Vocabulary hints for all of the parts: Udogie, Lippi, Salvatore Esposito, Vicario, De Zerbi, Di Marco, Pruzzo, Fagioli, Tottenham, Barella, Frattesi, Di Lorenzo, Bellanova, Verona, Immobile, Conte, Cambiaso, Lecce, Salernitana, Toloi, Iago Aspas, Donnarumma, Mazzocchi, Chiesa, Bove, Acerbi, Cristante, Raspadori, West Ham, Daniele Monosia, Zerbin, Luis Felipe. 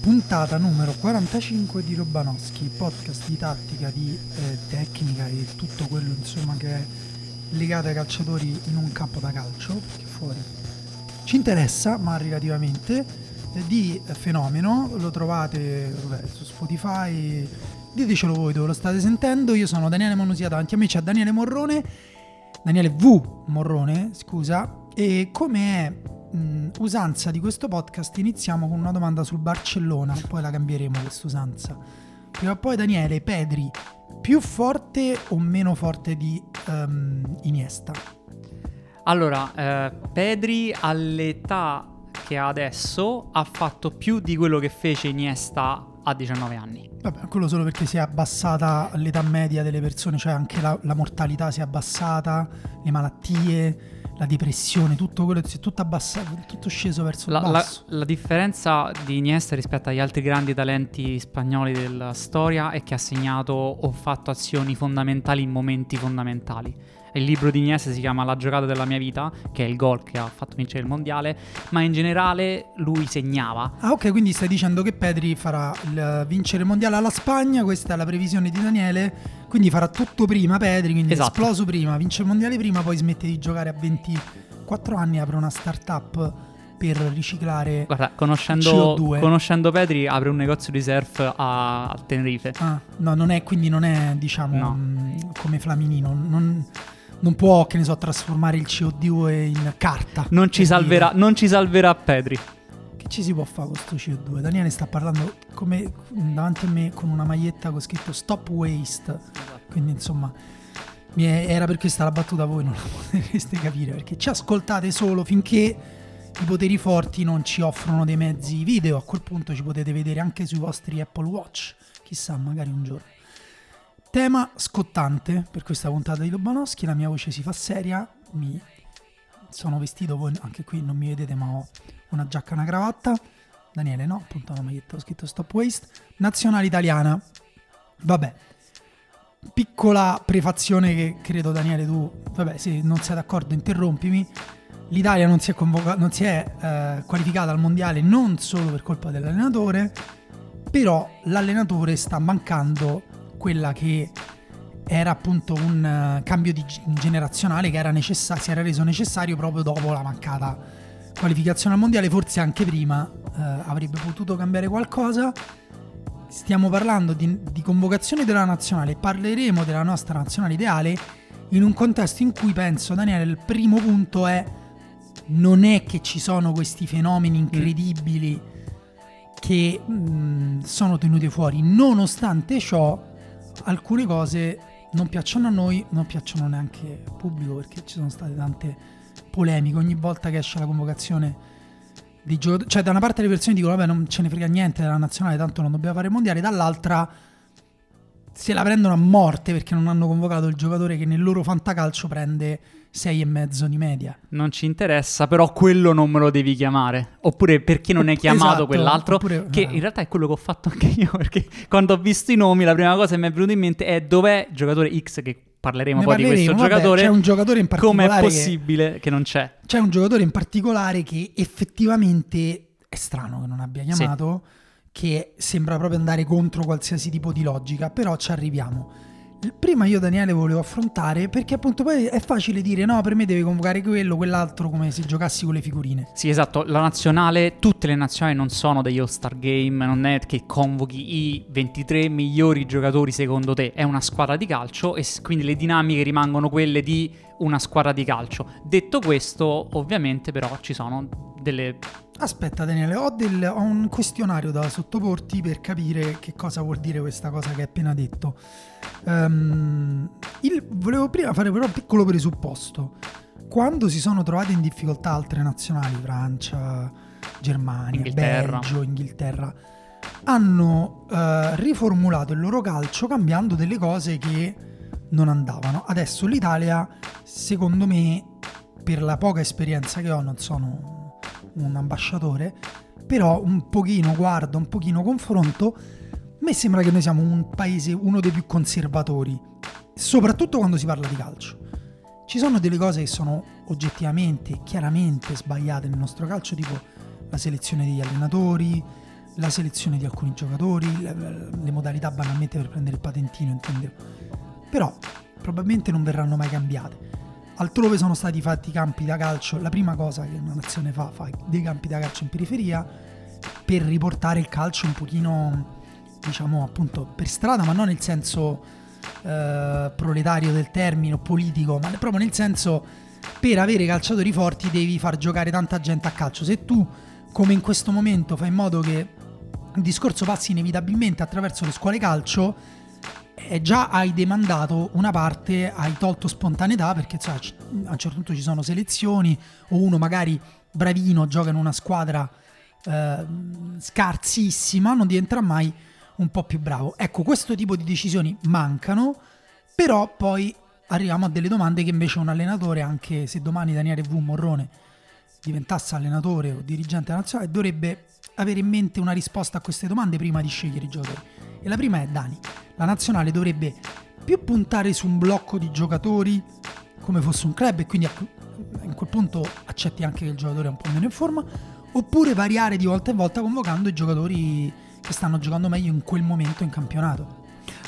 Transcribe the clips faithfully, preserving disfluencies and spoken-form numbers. Puntata numero quarantacinque di Robanoschi, podcast di tattica, di eh, tecnica e tutto quello insomma che è legato ai calciatori in un campo da calcio, perché fuori ci interessa, ma relativamente, eh, di Fenomeno. Lo trovate vabbè, su Spotify, ditecelo voi dove lo state sentendo. Io sono Daniele Monosia, davanti a me c'è Daniele Morrone, Daniele V. Morrone, scusa, e come è usanza di questo podcast iniziamo con una domanda sul Barcellona, poi la cambieremo quest'usanza. Prima o poi, Daniele, Pedri più forte o meno forte di um, Iniesta? Allora, eh, Pedri all'età che ha adesso ha fatto più di quello che fece Iniesta a diciannove anni. Vabbè, quello solo perché si è abbassata l'età media delle persone, cioè anche la, la mortalità si è abbassata, le malattie, la depressione, tutto quello si è tutto abbassato, tutto sceso verso la, il basso. La, la differenza di Iniesta rispetto agli altri grandi talenti spagnoli della storia è che ha segnato o fatto azioni fondamentali in momenti fondamentali. Il libro di Iniesta si chiama La giocata della mia vita, che è il gol che ha fatto vincere il mondiale, ma in generale lui segnava. Ah, ok, quindi stai dicendo che Pedri farà il vincere il mondiale alla Spagna, questa è la previsione di Daniele. Quindi farà tutto prima Pedri, quindi esatto. Esploso prima, vince il mondiale prima, poi smette di giocare a ventiquattro anni, apre una startup per riciclare. Guarda, conoscendo, C O due. Conoscendo Pedri, apre un negozio di surf a, a Tenerife. Ah, no, non è, quindi non è, diciamo, no. mh, come Flaminino, non... Non può, che ne so, trasformare il C O due in carta. Non ci salverà, dire. non ci salverà Pedri. Che ci si può fare con sto C O due? Daniele sta parlando come davanti a me con una maglietta con scritto Stop Waste. Esatto. Quindi insomma, mi è, era per questa la battuta, voi non la potreste capire, perché ci ascoltate solo finché i poteri forti non ci offrono dei mezzi video. A quel punto ci potete vedere anche sui vostri Apple Watch. Chissà, magari un giorno. Tema scottante per questa puntata di Robanoschi, la mia voce si fa seria, mi sono vestito, voi anche qui non mi vedete ma ho una giacca e una cravatta, Daniele no, appunto una maglietta ho scritto Stop Waste, nazionale italiana, vabbè, piccola prefazione che credo Daniele tu, vabbè se non sei d'accordo interrompimi, l'Italia non si è, convoca- non si è eh, qualificata al mondiale non solo per colpa dell'allenatore, però l'allenatore sta mancando quella che era appunto un uh, cambio di g- generazionale che era necessa- si era reso necessario proprio dopo la mancata qualificazione al mondiale, forse anche prima uh, avrebbe potuto cambiare qualcosa. Stiamo parlando di, di convocazione della nazionale, parleremo della nostra nazionale ideale in un contesto in cui penso, Daniele, il primo punto è non è che ci sono questi fenomeni incredibili che mh, sono tenuti fuori, nonostante ciò alcune cose non piacciono a noi, non piacciono neanche al pubblico, perché ci sono state tante polemiche ogni volta che esce la convocazione di giocatori. Cioè da una parte le persone dicono vabbè non ce ne frega niente della nazionale, tanto non dobbiamo fare il mondiale, dall'altra se la prendono a morte perché non hanno convocato il giocatore che nel loro fantacalcio prende sei e mezzo di media. Non ci interessa, però quello non me lo devi chiamare. Oppure perché non è chiamato esatto, quell'altro oppure, che eh. in realtà è quello che ho fatto anche io, perché quando ho visto i nomi la prima cosa che mi è venuta in mente è dov'è giocatore X, che parleremo ne poi parleremo, di questo vabbè, giocatore. C'è un giocatore in particolare. Com'è possibile che, che non c'è? C'è un giocatore in particolare che effettivamente è strano che non abbia chiamato, sì. Che sembra proprio andare contro qualsiasi tipo di logica, però ci arriviamo. Prima io, Daniele, volevo affrontare perché appunto poi è facile dire no, per me deve convocare quello, quell'altro, come se giocassi con le figurine. Sì, esatto, la nazionale, tutte le nazionali non sono degli all-star game, non è che convochi i ventitré migliori giocatori secondo te, è una squadra di calcio e quindi le dinamiche rimangono quelle di una squadra di calcio. Detto questo, ovviamente però ci sono delle... Aspetta Daniele, ho, del, ho un questionario da sottoporti per capire che cosa vuol dire questa cosa che hai appena detto. Um, il, volevo prima fare però un piccolo presupposto. Quando si sono trovate in difficoltà altre nazionali, Francia, Germania, Inghilterra. Belgio, Inghilterra, hanno uh, riformulato il loro calcio cambiando delle cose che non andavano. Adesso l'Italia, secondo me, per la poca esperienza che ho, non sono... un ambasciatore, però un pochino guardo, un pochino confronto, a me sembra che noi siamo un paese uno dei più conservatori, soprattutto quando si parla di calcio. Ci sono delle cose che sono oggettivamente, chiaramente sbagliate nel nostro calcio, tipo la selezione degli allenatori, la selezione di alcuni giocatori, le, le modalità banalmente per prendere il patentino, intendevo. Però probabilmente non verranno mai cambiate. Altrove sono stati fatti campi da calcio. La prima cosa che una nazione fa, fa dei campi da calcio in periferia per riportare il calcio un pochino, diciamo, appunto per strada, ma non nel senso eh, proletario del termine, politico, ma proprio nel senso, per avere calciatori forti devi far giocare tanta gente a calcio. Se tu, come in questo momento, fai in modo che il discorso passi inevitabilmente attraverso le scuole calcio, eh, già hai demandato una parte, hai tolto spontaneità, perché cioè, a un certo punto ci sono selezioni, o uno magari bravino gioca in una squadra eh, scarsissima, non diventerà mai un po' più bravo. Ecco, questo tipo di decisioni mancano, però poi arriviamo a delle domande che invece un allenatore, anche se domani Daniele V. Morrone diventasse allenatore o dirigente nazionale, dovrebbe avere in mente una risposta a queste domande prima di scegliere i giocatori. E la prima è Dani. La nazionale dovrebbe più puntare su un blocco di giocatori come fosse un club, e quindi in quel punto accetti anche che il giocatore è un po' meno in forma, oppure variare di volta in volta convocando i giocatori che stanno giocando meglio in quel momento in campionato.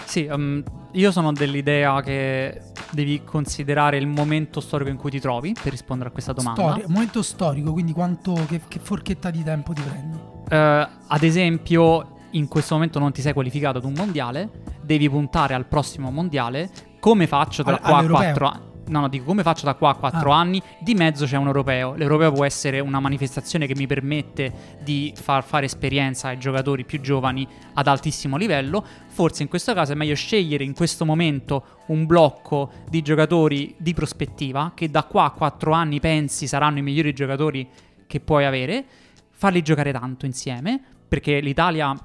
Sì, um, io sono dell'idea che devi considerare il momento storico in cui ti trovi per rispondere a questa domanda. Stor- momento storico, quindi quanto, che, che forchetta di tempo ti prendi? Uh, ad esempio, in questo momento non ti sei qualificato ad un mondiale, devi puntare al prossimo mondiale. Come faccio da al, qua a quattro anni? No, no, dico come faccio da qua a quattro ah. anni? Di mezzo c'è un europeo. L'europeo può essere una manifestazione che mi permette di far fare esperienza ai giocatori più giovani ad altissimo livello. Forse in questo caso è meglio scegliere in questo momento un blocco di giocatori di prospettiva, che da qua a quattro anni pensi saranno i migliori giocatori che puoi avere, farli giocare tanto insieme, perché l'Italia,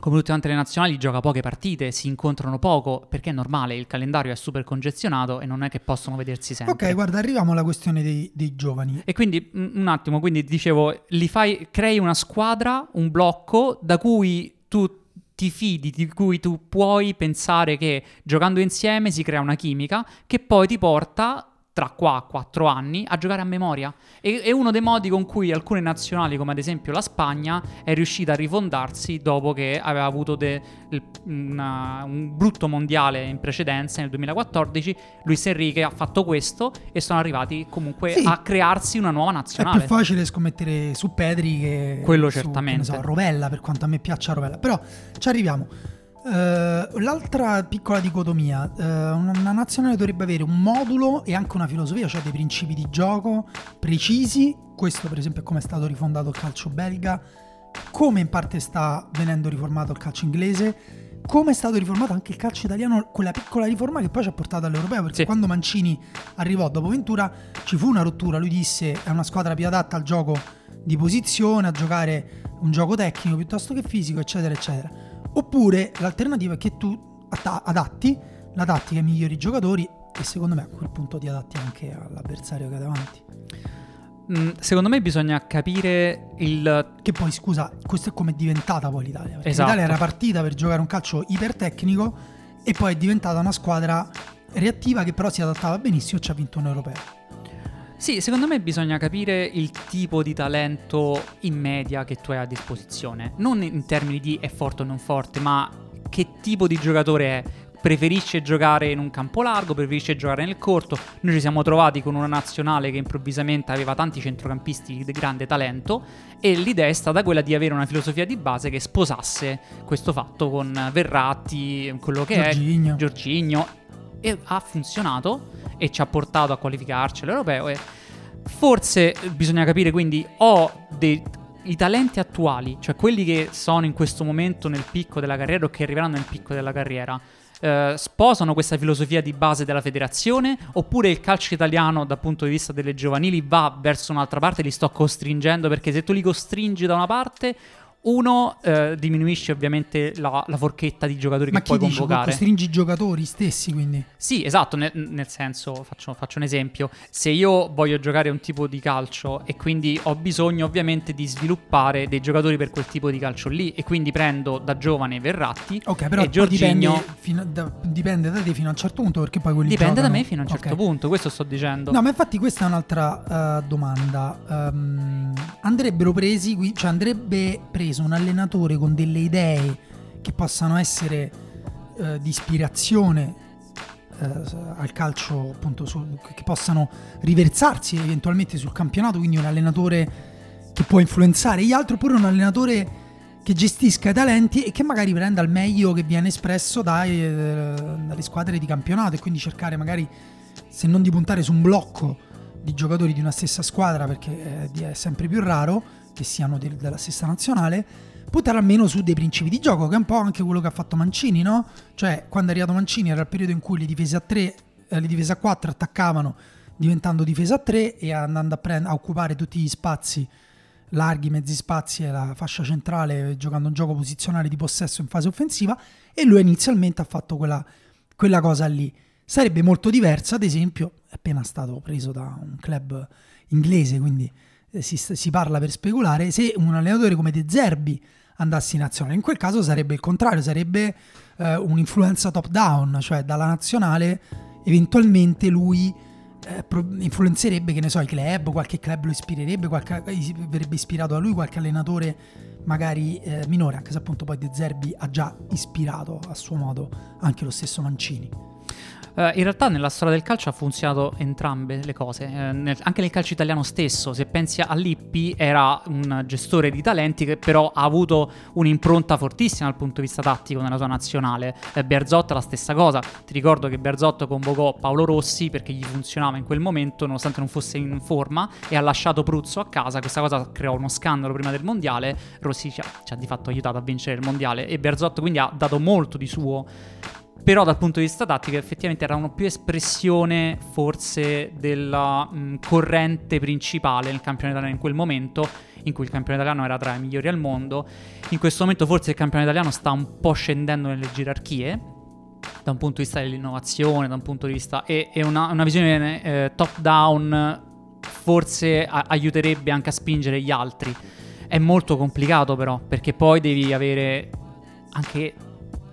come tutte quante le nazionali, gioca poche partite, si incontrano poco, perché è normale, il calendario è super congezionato e non è che possono vedersi sempre. Ok, guarda, arriviamo alla questione dei, dei giovani. E quindi, un attimo, quindi dicevo, li fai, crei una squadra, un blocco da cui tu ti fidi, di cui tu puoi pensare che giocando insieme si crea una chimica che poi ti porta tra qua a quattro anni a giocare a memoria. E, è uno dei modi con cui alcune nazionali, come ad esempio la Spagna, è riuscita a rifondarsi dopo che aveva avuto de, una, un brutto mondiale in precedenza nel duemilaquattordici. Luis Enrique ha fatto questo e sono arrivati comunque sì. a crearsi una nuova nazionale. È più facile scommettere su Pedri che quello su, certamente, che ne so, Rovella, per quanto a me piaccia Rovella, però ci arriviamo. Uh, l'altra piccola dicotomia, uh, una nazionale dovrebbe avere un modulo e anche una filosofia, cioè dei principi di gioco precisi. Questo per esempio è come è stato rifondato il calcio belga, come in parte sta venendo riformato il calcio inglese, come è stato riformato anche il calcio italiano, quella piccola riforma che poi ci ha portato all'europeo, perché sì. quando Mancini arrivò dopo Ventura ci fu una rottura. Lui disse: è una squadra più adatta al gioco di posizione, a giocare un gioco tecnico piuttosto che fisico, eccetera eccetera. Oppure l'alternativa è che tu adatti la tattica ai migliori giocatori, e secondo me a quel punto ti adatti anche all'avversario che è davanti. Mm, secondo me bisogna capire il... Che poi, scusa, questo è come è diventata poi l'Italia. Perché esatto. L'Italia era partita per giocare un calcio ipertecnico e poi è diventata una squadra reattiva che però si adattava benissimo e ci ha vinto un europeo. Sì, secondo me bisogna capire il tipo di talento in media che tu hai a disposizione, non in termini di è forte o non forte, ma che tipo di giocatore è. Preferisce giocare in un campo largo, preferisce giocare nel corto. Noi ci siamo trovati con una nazionale che improvvisamente aveva tanti centrocampisti di grande talento, e l'idea è stata quella di avere una filosofia di base che sposasse questo fatto con Verratti, quello che Giorginio. è Giorginio. E ha funzionato e ci ha portato a qualificarci all'europeo. E forse bisogna capire quindi o dei, i talenti attuali, cioè quelli che sono in questo momento nel picco della carriera o che arriveranno nel picco della carriera, eh, sposano questa filosofia di base della federazione, oppure il calcio italiano dal punto di vista delle giovanili va verso un'altra parte, li sto costringendo, perché se tu li costringi da una parte... Uno, eh, diminuisce ovviamente la, la forchetta di giocatori ma che puoi convocare. Ma chi costringi i giocatori stessi, quindi? Sì, esatto, nel, nel senso, faccio, faccio un esempio. Se io voglio giocare un tipo di calcio e quindi ho bisogno ovviamente di sviluppare dei giocatori per quel tipo di calcio lì, e quindi prendo da giovane Verratti, okay, però e Giorginio... Dipende, da, dipende da te fino a un certo punto, perché poi quelli Dipende giocano... da me fino a un certo okay. punto, questo sto dicendo. No, ma infatti questa è un'altra uh, domanda. Um, andrebbero presi, cioè andrebbe preso preso un allenatore con delle idee che possano essere eh, di ispirazione eh, al calcio, appunto, su, che possano riversarsi eventualmente sul campionato, quindi un allenatore che può influenzare gli altri, oppure un allenatore che gestisca i talenti e che magari prenda il meglio che viene espresso dai, eh, dalle squadre di campionato, e quindi cercare magari, se non di puntare su un blocco di giocatori di una stessa squadra, perché è sempre più raro che siano de- della stessa nazionale, puntare almeno su dei principi di gioco, che è un po' anche quello che ha fatto Mancini, no? Cioè, quando è arrivato Mancini era il periodo in cui le difese a tre, eh, le difese a quattro attaccavano diventando difese a tre e andando a, prend- a occupare tutti gli spazi larghi, mezzi spazi e la fascia centrale, giocando un gioco posizionale di possesso in fase offensiva, e lui inizialmente ha fatto quella, quella cosa lì. Sarebbe molto diversa, ad esempio, è appena stato preso da un club inglese, quindi si, si parla per speculare, se un allenatore come De Zerbi andasse in nazionale. In quel caso sarebbe il contrario, sarebbe eh, un'influenza top down, cioè dalla nazionale eventualmente lui eh, influenzerebbe, che ne so, i club, qualche club lo ispirerebbe, qualche, verrebbe ispirato a lui qualche allenatore magari eh, minore, anche se appunto poi De Zerbi ha già ispirato a suo modo anche lo stesso Mancini. Uh, in realtà nella storia del calcio ha funzionato entrambe le cose, eh, nel, anche nel calcio italiano stesso. Se pensi a Lippi, era un gestore di talenti che però ha avuto un'impronta fortissima dal punto di vista tattico nella sua nazionale. eh, Berzotto la stessa cosa, ti ricordo che Berzotto convocò Paolo Rossi perché gli funzionava in quel momento nonostante non fosse in forma, e ha lasciato Pruzzo a casa. Questa cosa creò uno scandalo prima del mondiale. Rossi ci ha, ci ha di fatto aiutato a vincere il mondiale, e Berzotto quindi ha dato molto di suo. Però dal punto di vista tattico effettivamente era una più espressione forse della mh, corrente principale nel campionato italiano in quel momento, in cui il campione italiano era tra i migliori al mondo. In questo momento forse il campione italiano sta un po' scendendo nelle gerarchie, da un punto di vista dell'innovazione, da un punto di vista... e, e una, una visione eh, top-down forse a- aiuterebbe anche a spingere gli altri. È molto complicato però, perché poi devi avere anche...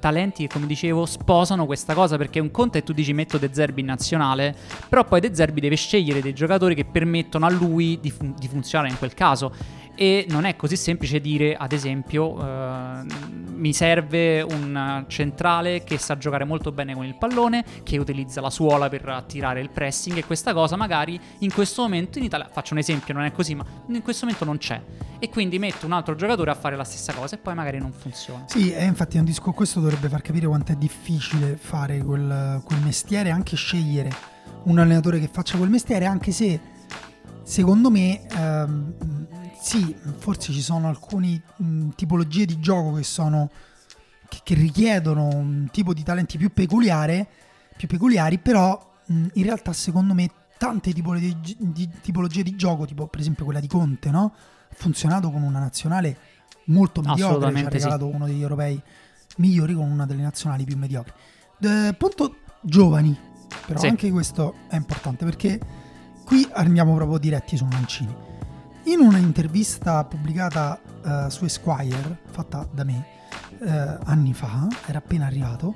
talenti che, come dicevo, sposano questa cosa, perché un conto è tu dici metto De Zerbi in nazionale, però poi De Zerbi deve scegliere dei giocatori che permettono a lui di, fun- di funzionare in quel caso, e non è così semplice dire, ad esempio, eh, mi serve un centrale che sa giocare molto bene con il pallone, che utilizza la suola per attirare il pressing, e questa cosa magari in questo momento in Italia, faccio un esempio, non è così, ma in questo momento non c'è, e quindi metto un altro giocatore a fare la stessa cosa e poi magari non funziona. Sì, e infatti è un disco, questo dovrebbe far capire quanto è difficile fare quel, quel mestiere, anche scegliere un allenatore che faccia quel mestiere, anche se secondo me ehm, sì, forse ci sono alcune mh, tipologie di gioco che sono che, che richiedono un tipo di talenti più peculiare, più peculiari, però mh, in realtà secondo me tante tipologie di, di, tipologie di gioco, tipo per esempio quella di Conte, no? Ha funzionato con una nazionale molto mediocre, ci ha regalato sì. Uno degli europei migliori con una delle nazionali più mediocri. De, punto giovani, però sì. Anche questo è importante, perché qui andiamo proprio diretti su Mancini. In una intervista pubblicata uh, su Esquire, fatta da me uh, anni fa, era appena arrivato,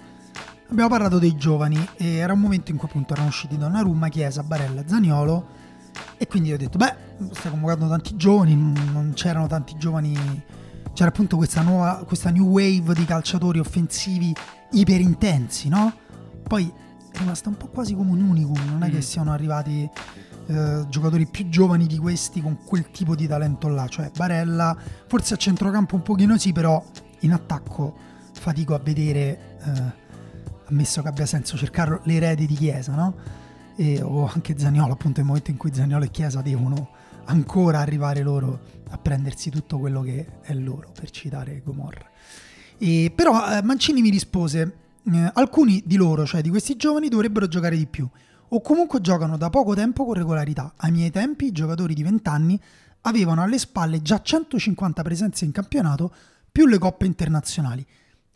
abbiamo parlato dei giovani, e era un momento in cui appunto erano usciti Donnarumma, Chiesa, Barella, Zaniolo, e quindi ho detto, beh, stai convocando tanti giovani, non c'erano tanti giovani, c'era appunto questa nuova, questa new wave di calciatori offensivi iperintensi, no? Poi è rimasta un po' quasi come un unicum, non è mm. che siano arrivati... Uh, giocatori più giovani di questi con quel tipo di talento là, cioè Barella forse a centrocampo un pochino sì, però in attacco fatico a vedere, uh, ammesso che abbia senso cercarlo, l'erede di Chiesa, no? E, o anche Zaniolo, appunto nel momento in cui Zaniolo e Chiesa devono ancora arrivare loro a prendersi tutto quello che è loro, per citare Gomorra. E, però uh, Mancini mi rispose, uh, alcuni di loro, cioè di questi giovani, dovrebbero giocare di più, o comunque giocano da poco tempo con regolarità. Ai miei tempi i giocatori di venti anni avevano alle spalle già centocinquanta presenze in campionato più le coppe internazionali.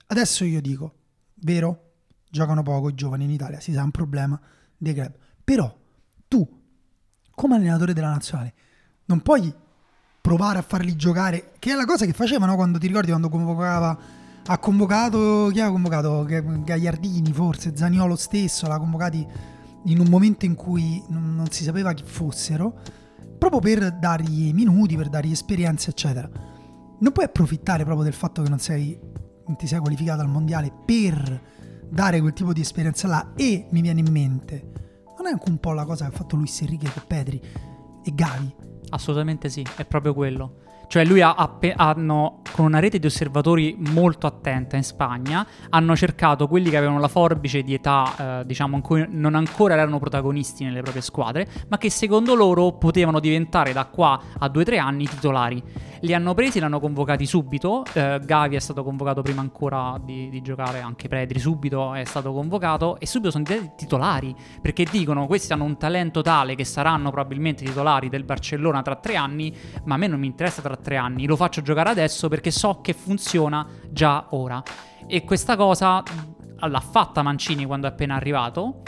Adesso io dico, vero, giocano poco i giovani in Italia, si sa, è un problema dei club, però tu come allenatore della nazionale non puoi provare a farli giocare, che è la cosa che facevano quando, ti ricordi, quando convocava ha convocato chi ha convocato? Gagliardini, forse Zaniolo stesso l'ha convocati in un momento in cui non si sapeva chi fossero, proprio per dargli minuti, per dargli esperienze eccetera. non puoi approfittare proprio del fatto che non sei, non ti sei qualificato al mondiale per dare quel tipo di esperienza là. E mi viene in mente, non è anche un po' la cosa che ha fatto Luis Enrique con Pedri e Gavi? Assolutamente sì, è proprio quello. Cioè lui ha, ha, hanno, con una rete di osservatori molto attenta in Spagna, hanno cercato quelli che avevano la forbice di età, eh, diciamo, in cui non ancora erano protagonisti nelle proprie squadre, ma che secondo loro potevano diventare da qua a due o tre anni titolari. Li hanno presi, li hanno convocati subito, eh, Gavi è stato convocato prima ancora di, di giocare, anche Pedri subito è stato convocato e subito sono diventati titolari, perché dicono questi hanno un talento tale che saranno probabilmente titolari del Barcellona tra tre anni, ma a me non mi interessa tra tre anni, lo faccio giocare adesso perché so che funziona già ora. E questa cosa l'ha fatta Mancini quando è appena arrivato.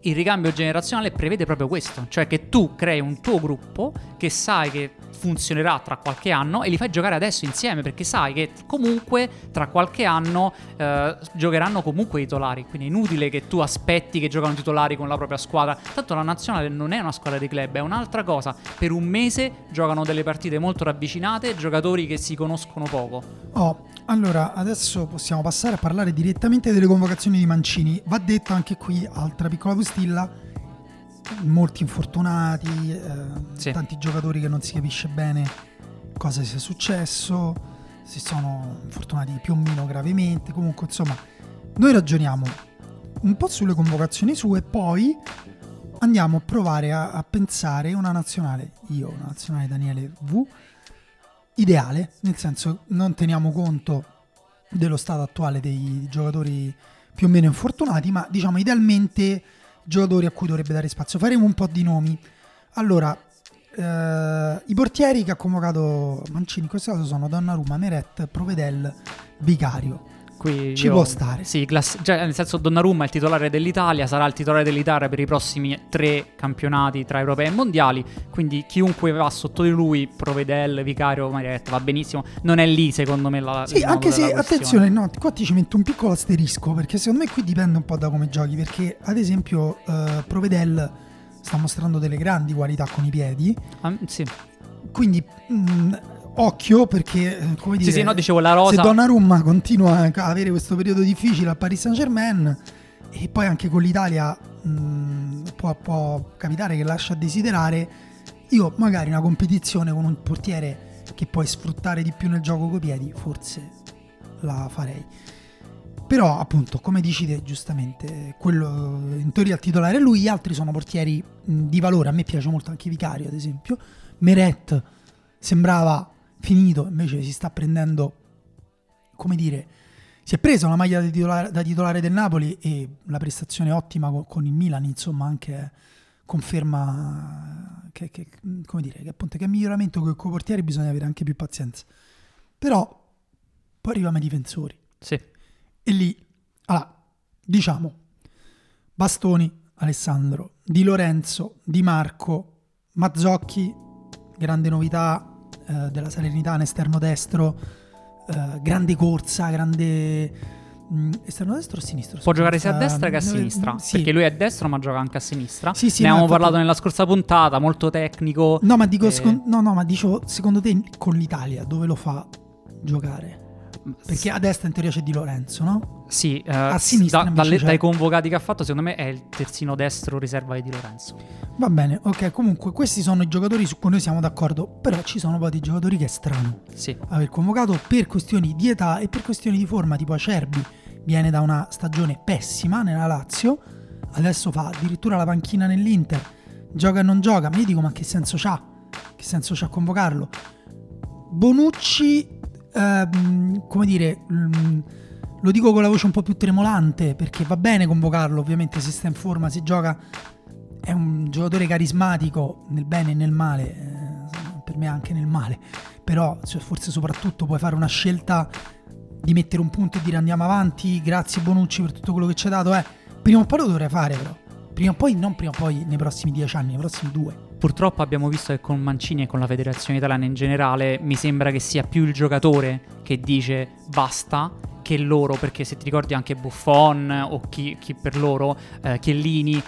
Il ricambio generazionale prevede proprio questo, cioè che tu crei un tuo gruppo che sai che funzionerà tra qualche anno e li fai giocare adesso insieme, perché sai che comunque tra qualche anno eh, giocheranno comunque i titolari, quindi è inutile che tu aspetti che giocano titolari con la propria squadra, tanto la nazionale non è una squadra di club, è un'altra cosa, per un mese giocano delle partite molto ravvicinate, giocatori che si conoscono poco. Oh, allora adesso possiamo passare a parlare direttamente delle convocazioni di Mancini. Va detto anche qui, altra piccola postilla, molti infortunati, eh, sì. tanti giocatori che non si capisce bene cosa sia successo, si sono infortunati più o meno gravemente. Comunque insomma noi ragioniamo un po' sulle convocazioni sue e poi andiamo a provare a, a pensare una nazionale, io una nazionale Daniele V ideale, nel senso non teniamo conto dello stato attuale dei giocatori più o meno infortunati, ma diciamo idealmente giocatori a cui dovrebbe dare spazio. Faremo un po' di nomi. Allora, eh, i portieri che ha convocato Mancini in questo caso sono Donnarumma, Miretti, Provedel, Vicario. Qui ci io, può stare. Sì, class- cioè, nel senso Donnarumma è il titolare dell'Italia, sarà il titolare dell'Italia per i prossimi tre campionati tra europei e mondiali, quindi chiunque va sotto di lui, Provedel, Vicario, Miretti, va benissimo. Non è lì secondo me la Sì, anche se, attenzione, no, qua ti ci metto un piccolo asterisco, perché secondo me qui dipende un po' da come giochi, perché ad esempio eh, Provedel sta mostrando delle grandi qualità con i piedi. Ah, sì. Quindi... Mh, occhio, perché come dire, sì, sì, no, dicevo, la rosa... se Donnarumma continua a avere questo periodo difficile al Paris Saint Germain e poi anche con l'Italia mh, può, può capitare che lascia a desiderare, io magari una competizione con un portiere che puoi sfruttare di più nel gioco coi piedi forse la farei. Però appunto come dici te giustamente, quello in teoria il titolare è lui, gli altri sono portieri mh, di valore. A me piace molto anche Vicario ad esempio. Meret sembrava finito, invece si sta prendendo, come dire, si è presa una maglia da titolare, da titolare del Napoli, e la prestazione ottima con, con il Milan insomma anche conferma che, che come dire che appunto che è miglioramento, che con i portieri bisogna avere anche più pazienza. Però poi arriviamo ai difensori, sì, e lì allora diciamo Bastoni, Alessandro, Di Lorenzo, Di Marco, Mazzocchi, grande novità della Salernitana, esterno destro, eh, grande corsa, grande mh, esterno destro o sinistro? Può giocare sia a destra che a sinistra, sì. Perché lui è destro ma gioca anche a sinistra, sì, sì, ne abbiamo parlato fatto... nella scorsa puntata, molto tecnico. No ma dico, e... sc- no, no ma dico, secondo te con l'Italia dove lo fa giocare? Perché a destra in teoria c'è Di Lorenzo, no? Sì, eh, a sinistra da, dalle, dai convocati che ha fatto secondo me è il terzino destro riserva di Di Lorenzo. Va bene, ok, comunque questi sono i giocatori su cui noi siamo d'accordo. Però ci sono poi dei giocatori che è strano, sì, aver convocato per questioni di età e per questioni di forma, tipo Acerbi viene da una stagione pessima nella Lazio, adesso fa addirittura la panchina nell'Inter, gioca e non gioca, ma io dico ma che senso c'ha? Che senso c'ha convocarlo? Bonucci, Uh, come dire, um, lo dico con la voce un po' più tremolante, perché va bene convocarlo ovviamente se sta in forma, se gioca, è un giocatore carismatico nel bene e nel male, eh, per me anche nel male, però cioè, forse soprattutto puoi fare una scelta di mettere un punto e dire andiamo avanti, grazie Bonucci per tutto quello che ci hai dato, eh. Prima o poi lo dovrei fare, però prima o poi, non prima o poi, nei prossimi dieci anni, nei prossimi due. Purtroppo abbiamo visto che con Mancini e con la federazione italiana in generale mi sembra che sia più il giocatore che dice basta che loro, perché se ti ricordi anche Buffon o chi, chi per loro, eh, Chiellini,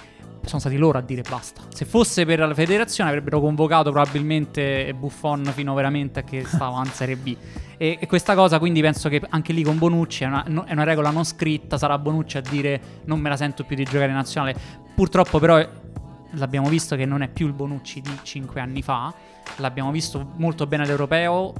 sono stati loro a dire basta. Se fosse per la federazione avrebbero convocato probabilmente Buffon fino veramente a che stava in Serie B. E, e questa cosa, quindi penso che anche lì con Bonucci è una, no, è una regola non scritta. Sarà Bonucci a dire non me la sento più di giocare in nazionale. Purtroppo però l'abbiamo visto che non è più il Bonucci di cinque anni fa. L'abbiamo visto molto bene all'Europeo,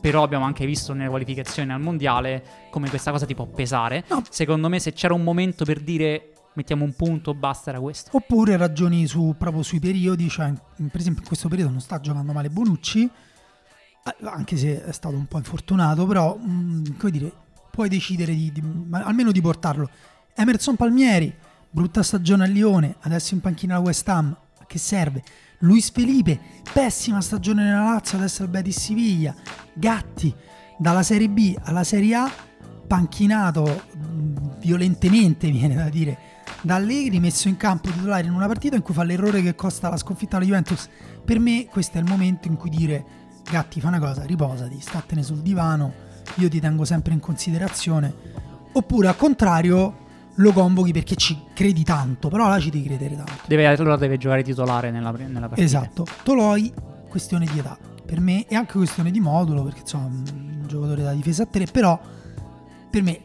però abbiamo anche visto nelle qualificazioni al mondiale come questa cosa ti può pesare. No. Secondo me se c'era un momento per dire mettiamo un punto, basta, era questo. Oppure ragioni su, proprio sui periodi, cioè per esempio in questo periodo non sta giocando male Bonucci, anche se è stato un po' infortunato, però mh, come dire, puoi decidere di, di, almeno di portarlo. Emerson Palmieri, brutta stagione a Lione, adesso in panchina alla West Ham, a che serve? Luis Felipe, pessima stagione nella Lazio, adesso al Betis Siviglia. Gatti, dalla Serie B alla Serie A, panchinato violentemente, viene da dire, da Allegri, messo in campo titolare in una partita in cui fa l'errore che costa la sconfitta alla Juventus. Per me questo è il momento in cui dire Gatti, fa una cosa, riposati, statene sul divano, io ti tengo sempre in considerazione. Oppure al contrario lo convochi perché ci credi tanto, però là ci devi credere tanto. Deve, allora deve giocare titolare nella, nella partita. Esatto. Toloi, questione di età per me, e anche questione di modulo, perché insomma un giocatore da difesa a tre, però per me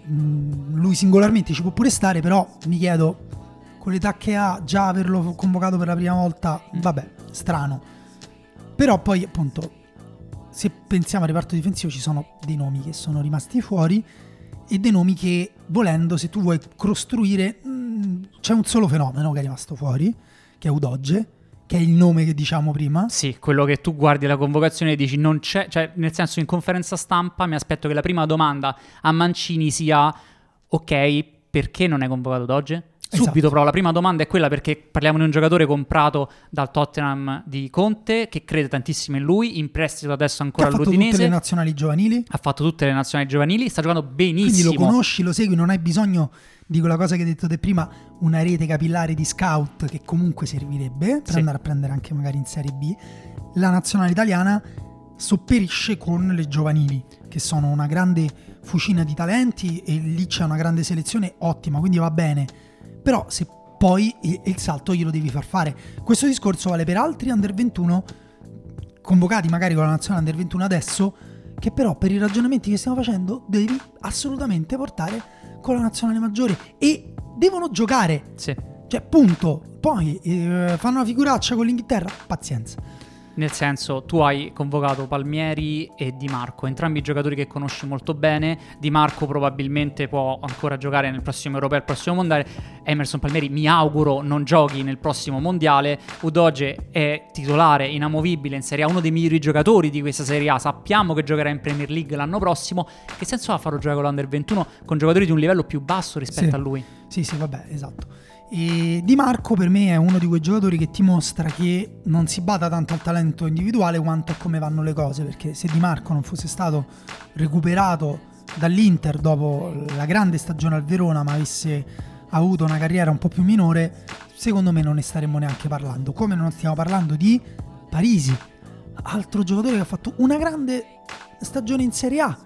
lui singolarmente ci può pure stare, però mi chiedo con l'età che ha, già averlo convocato per la prima volta, vabbè, strano. Però poi appunto se pensiamo al reparto difensivo ci sono dei nomi che sono rimasti fuori e dei nomi che, volendo, se tu vuoi costruire, mh, c'è un solo fenomeno che è rimasto fuori, che è Udogie, che è il nome che diciamo prima. Sì, quello che tu guardi la convocazione e dici non c'è, cioè nel senso in conferenza stampa mi aspetto che la prima domanda a Mancini sia ok, perché non è convocato Udogie? Subito, esatto. Però la prima domanda è quella, perché parliamo di un giocatore comprato dal Tottenham di Conte, che crede tantissimo in lui, in prestito adesso ancora all'Udinese. Ha fatto tutte le nazionali giovanili. Ha fatto tutte le nazionali giovanili, sta giocando benissimo. Quindi lo conosci, lo segui, non hai bisogno di quella cosa che hai detto te prima, una rete capillare di scout che comunque servirebbe per sì. andare a prendere anche magari in Serie B. La nazionale italiana sopperisce con le giovanili, che sono una grande fucina di talenti e lì c'è una grande selezione ottima, quindi va bene. Però se poi il salto glielo devi far fare. Questo discorso vale per altri under ventuno convocati magari con la nazionale under ventuno adesso, che però per i ragionamenti che stiamo facendo devi assolutamente portare con la nazionale maggiore e devono giocare. Sì. Cioè punto. Poi eh, fanno una figuraccia con l'Inghilterra, pazienza. Nel senso, tu hai convocato Palmieri e Di Marco, entrambi i giocatori che conosci molto bene. Di Marco probabilmente può ancora giocare nel prossimo europeo, al prossimo mondiale. Emerson Palmieri mi auguro non giochi nel prossimo mondiale. Udogie è titolare inamovibile in Serie A, uno dei migliori giocatori di questa Serie A. Sappiamo che giocherà in Premier League l'anno prossimo. Che senso ha farlo giocare con l'Under ventuno con giocatori di un livello più basso rispetto sì. a lui? Sì, sì, vabbè, esatto. E Di Marco per me è uno di quei giocatori che ti mostra che non si bada tanto al talento individuale quanto a come vanno le cose, perché se Di Marco non fosse stato recuperato dall'Inter dopo la grande stagione al Verona, ma avesse avuto una carriera un po' più minore, secondo me non ne staremmo neanche parlando, come non stiamo parlando di Parisi, altro giocatore che ha fatto una grande stagione in Serie A.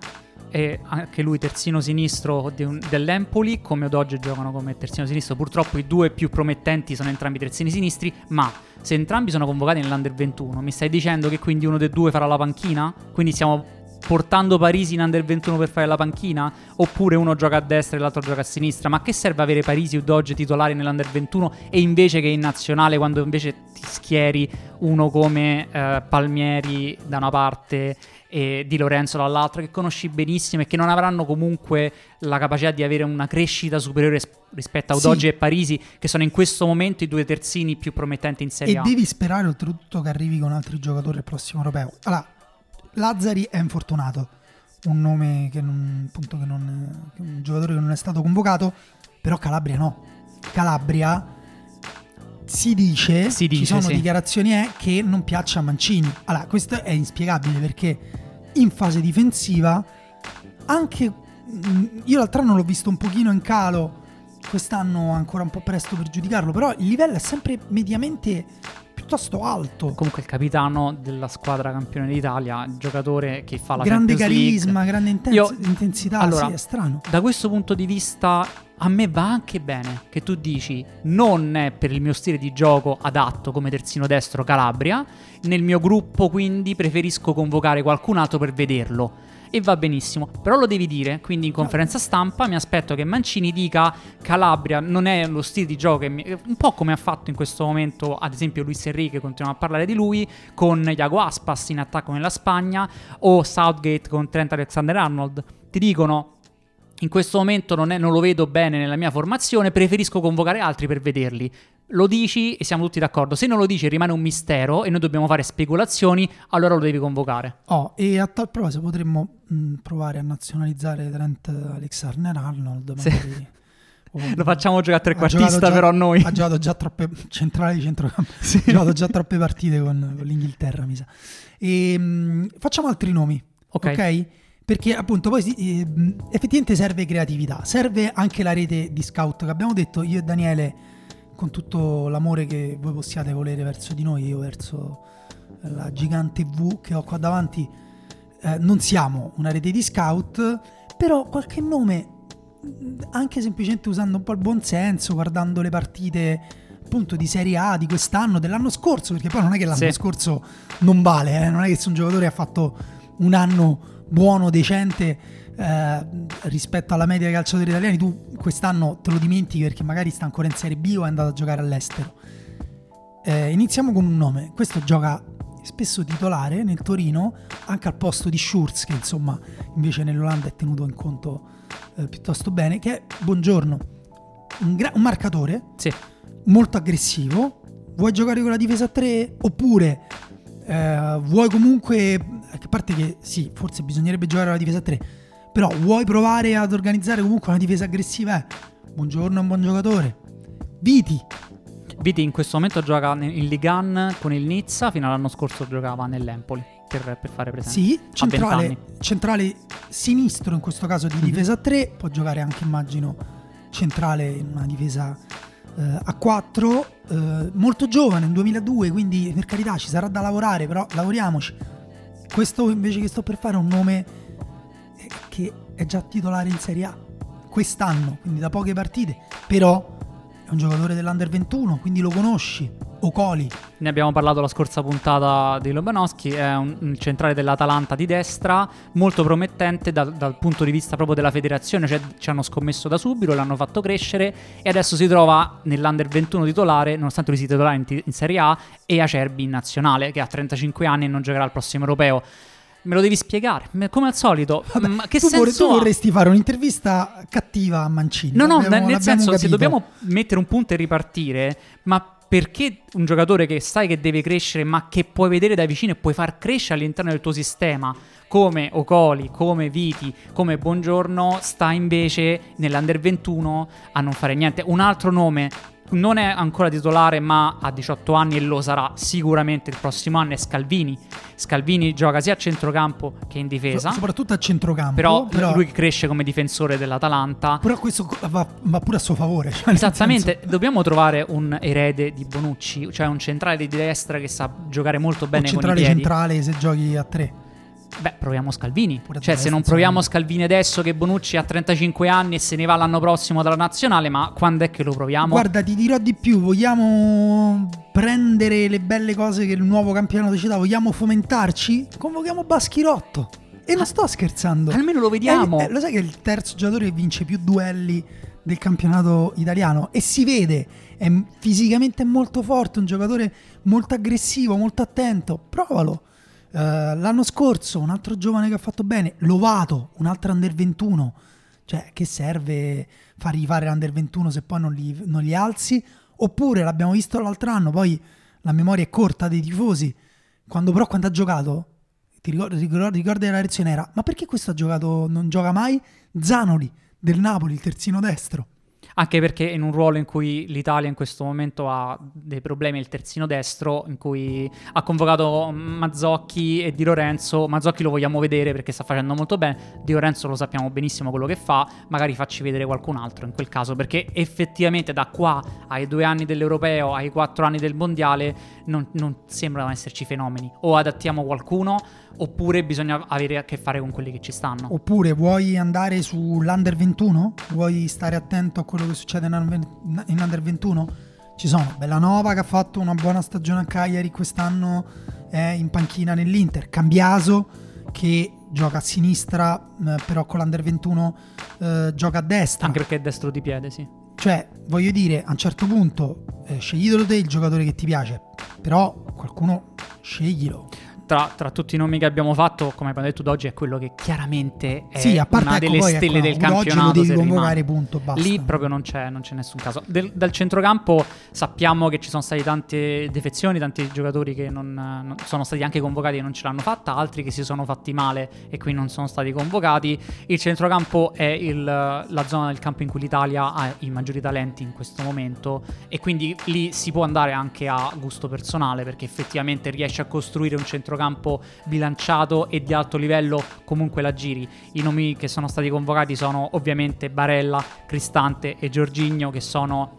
E anche lui terzino sinistro dell'Empoli, come Udogie giocano come terzino sinistro. Purtroppo i due più promettenti sono entrambi terzini sinistri, ma se entrambi sono convocati nell'Under ventuno, mi stai dicendo che quindi uno dei due farà la panchina? Quindi stiamo portando Parisi in Under ventuno per fare la panchina? Oppure uno gioca a destra e l'altro gioca a sinistra? Ma che serve avere Parisi e Udogie titolari nell'Under ventuno e invece che in nazionale, quando invece ti schieri uno come eh, Palmieri da una parte e Di Lorenzo dall'altra, che conosci benissimo e che non avranno comunque la capacità di avere una crescita superiore rispetto a Udogie sì. e Parisi, che sono in questo momento i due terzini più promettenti in Serie A. E devi sperare oltretutto che arrivi con altri giocatori al prossimo europeo. Allora, Lazzari è infortunato, un nome che non, appunto, che non, un giocatore che non è stato convocato, però Calabria no. Calabria si dice, si dice ci sono sì. dichiarazioni è che non piaccia a Mancini. Allora, questo è inspiegabile, perché in fase difensiva anche io l'altro anno l'ho visto un pochino in calo, quest'anno ancora un po' presto per giudicarlo, però il livello è sempre mediamente piuttosto alto. Comunque il capitano della squadra campione d'Italia, il giocatore che fa la grande Champions League, grande carisma, grande intenz- io, intensità, allora, sì, è strano. Da questo punto di vista a me va anche bene che tu dici non è per il mio stile di gioco adatto come terzino destro Calabria, nel mio gruppo quindi preferisco convocare qualcun altro per vederlo, e va benissimo, però lo devi dire. Quindi in conferenza stampa mi aspetto che Mancini dica Calabria non è lo stile di gioco che mi... un po' come ha fatto in questo momento ad esempio Luis Enrique, continuiamo a parlare di lui, con Iago Aspas in attacco nella Spagna, o Southgate con Trent Alexander-Arnold. Ti dicono in questo momento non, è, non lo vedo bene nella mia formazione, preferisco convocare altri per vederli. Lo dici e siamo tutti d'accordo. Se non lo dici rimane un mistero e noi dobbiamo fare speculazioni, allora lo devi convocare. Oh, e a tal proposito potremmo mh, provare a nazionalizzare Trent Alexander-Arnold. Magari... Oh, lo facciamo giocare a trequartista già, però noi. Ha giocato già troppe centrali di centrocampo. Sì. Ha giocato già troppe partite con, con l'Inghilterra, mi sa. E, mh, facciamo altri nomi, ok? okay? Perché appunto poi eh, effettivamente serve creatività, serve anche la rete di scout che abbiamo detto io e Daniele, con tutto l'amore che voi possiate volere verso di noi, io verso la gigante V che ho qua davanti, eh, non siamo una rete di scout, però qualche nome, anche semplicemente usando un po' il buon senso, guardando le partite appunto di Serie A di quest'anno, dell'anno scorso, perché poi non è che l'anno sì. scorso non vale, eh, non è che se un giocatore ha fatto un anno buono, decente eh, rispetto alla media dei calciatori italiani, tu quest'anno te lo dimentichi perché magari sta ancora in Serie B o è andato a giocare all'estero. Eh, iniziamo con un nome, questo gioca spesso titolare nel Torino anche al posto di Schurz, che insomma invece nell'Olanda è tenuto in conto eh, piuttosto bene, che è Buongiorno, un, gra- un marcatore sì. molto aggressivo. Vuoi giocare con la difesa a tre oppure eh, vuoi comunque... A parte che sì, forse bisognerebbe giocare alla difesa a tre, però vuoi provare ad organizzare comunque una difesa aggressiva? Eh? Buongiorno è un buon giocatore. Viti Viti in questo momento gioca in Ligue uno con il Nizza, fino all'anno scorso giocava nell'Empoli, per, per fare presente. Sì, centrale, centrale sinistro in questo caso di difesa a tre, può giocare anche immagino centrale in una difesa eh, a quattro, eh, molto giovane, un duemiladue, quindi per carità ci sarà da lavorare, però lavoriamoci. Questo invece che sto per fare è un nome che è già titolare in Serie A quest'anno, quindi da poche partite, però è un giocatore dell'Under ventuno, quindi lo conosci, Okoli. Ne abbiamo parlato la scorsa puntata dei Robanoschi, è un centrale dell'Atalanta di destra, molto promettente dal, dal punto di vista proprio della federazione, cioè ci hanno scommesso da subito, l'hanno fatto crescere e adesso si trova nell'Under ventuno titolare, nonostante lui sia titolare in, t- in Serie A, e Acerbi in nazionale, che ha trentacinque anni e non giocherà al prossimo europeo. Me lo devi spiegare, come al solito. Vabbè, ma che tu senso vor- tu vorresti fare un'intervista cattiva a Mancini? No, no, nel, nel senso, capito. Se dobbiamo mettere un punto e ripartire, ma perché un giocatore che sai che deve crescere, ma che puoi vedere da vicino e puoi far crescere all'interno del tuo sistema, come Okoli, come Viti, come Buongiorno, sta invece nell'Under ventuno a non fare niente? Un altro nome, non è ancora titolare ma ha diciotto anni e lo sarà sicuramente il prossimo anno, è Scalvini. Scalvini gioca sia a centrocampo che in difesa, soprattutto a centrocampo, però, però lui cresce come difensore dell'Atalanta, però questo va, va pure a suo favore, cioè esattamente senso... Dobbiamo trovare un erede di Bonucci, cioè un centrale di destra che sa giocare molto bene con i piedi, centrale centrale se giochi a tre. Beh, proviamo Scalvini, cioè se non proviamo Scalvini adesso che Bonucci ha trentacinque anni e se ne va l'anno prossimo dalla nazionale, ma quando è che lo proviamo? Guarda, ti dirò di più, vogliamo prendere le belle cose che il nuovo campionato ci dà, vogliamo fomentarci? Convochiamo Baschirotto, e non sto scherzando. Almeno lo vediamo. Eh, eh, lo sai che è il terzo giocatore che vince più duelli del campionato italiano e si vede, è fisicamente molto forte, un giocatore molto aggressivo, molto attento, provalo. Uh, l'anno scorso un altro giovane che ha fatto bene, Lovato, un altro Under ventuno, cioè che serve fargli fare l'Under ventuno se poi non li, non li alzi? Oppure l'abbiamo visto l'altro anno, poi la memoria è corta dei tifosi, quando però quando ha giocato ti ricordi, ricordi, ricordi la reazione era ma perché questo ha giocato, non gioca mai? Zaniolo del Napoli, il terzino destro. anche perché in un ruolo in cui l'Italia in questo momento ha dei problemi, il terzino destro, in cui ha convocato Mazzocchi e Di Lorenzo. Mazzocchi lo vogliamo vedere perché sta facendo molto bene, Di Lorenzo lo sappiamo benissimo quello che fa, magari facci vedere qualcun altro in quel caso, perché effettivamente da qua ai due anni dell'Europeo, ai quattro anni del Mondiale non, non sembrano esserci fenomeni. O adattiamo qualcuno oppure bisogna avere a che fare con quelli che ci stanno. Oppure vuoi andare sull'Under ventuno? Vuoi stare attento a quello che succede in Under ventuno? Ci sono Bellanova che ha fatto una buona stagione a Cagliari, quest'anno è in panchina nell'Inter, Cambiaso che gioca a sinistra però con l'Under ventuno eh, gioca a destra, anche perché è destro di piede, sì. Cioè, voglio dire, a un certo punto eh, sceglietelo te il giocatore che ti piace, però qualcuno sceglilo. Tra, tra tutti i nomi che abbiamo fatto, come abbiamo detto, Udogie è quello che chiaramente è sì, a parte, una ecco, delle stelle ecco, del campionato. Udogie lo devi convocare, punto, basta. Lì proprio non c'è, non c'è nessun caso. Del, dal centrocampo sappiamo che ci sono state tante defezioni, tanti giocatori che non, non sono stati anche convocati e non ce l'hanno fatta, altri che si sono fatti male e quindi non sono stati convocati. Il centrocampo è il, la zona del campo in cui l'Italia ha i maggiori talenti in questo momento e quindi lì si può andare anche a gusto personale, perché effettivamente riesce a costruire un centrocampo campo bilanciato e di alto livello, comunque la giri. I nomi che sono stati convocati sono ovviamente Barella, Cristante e Jorginho, che sono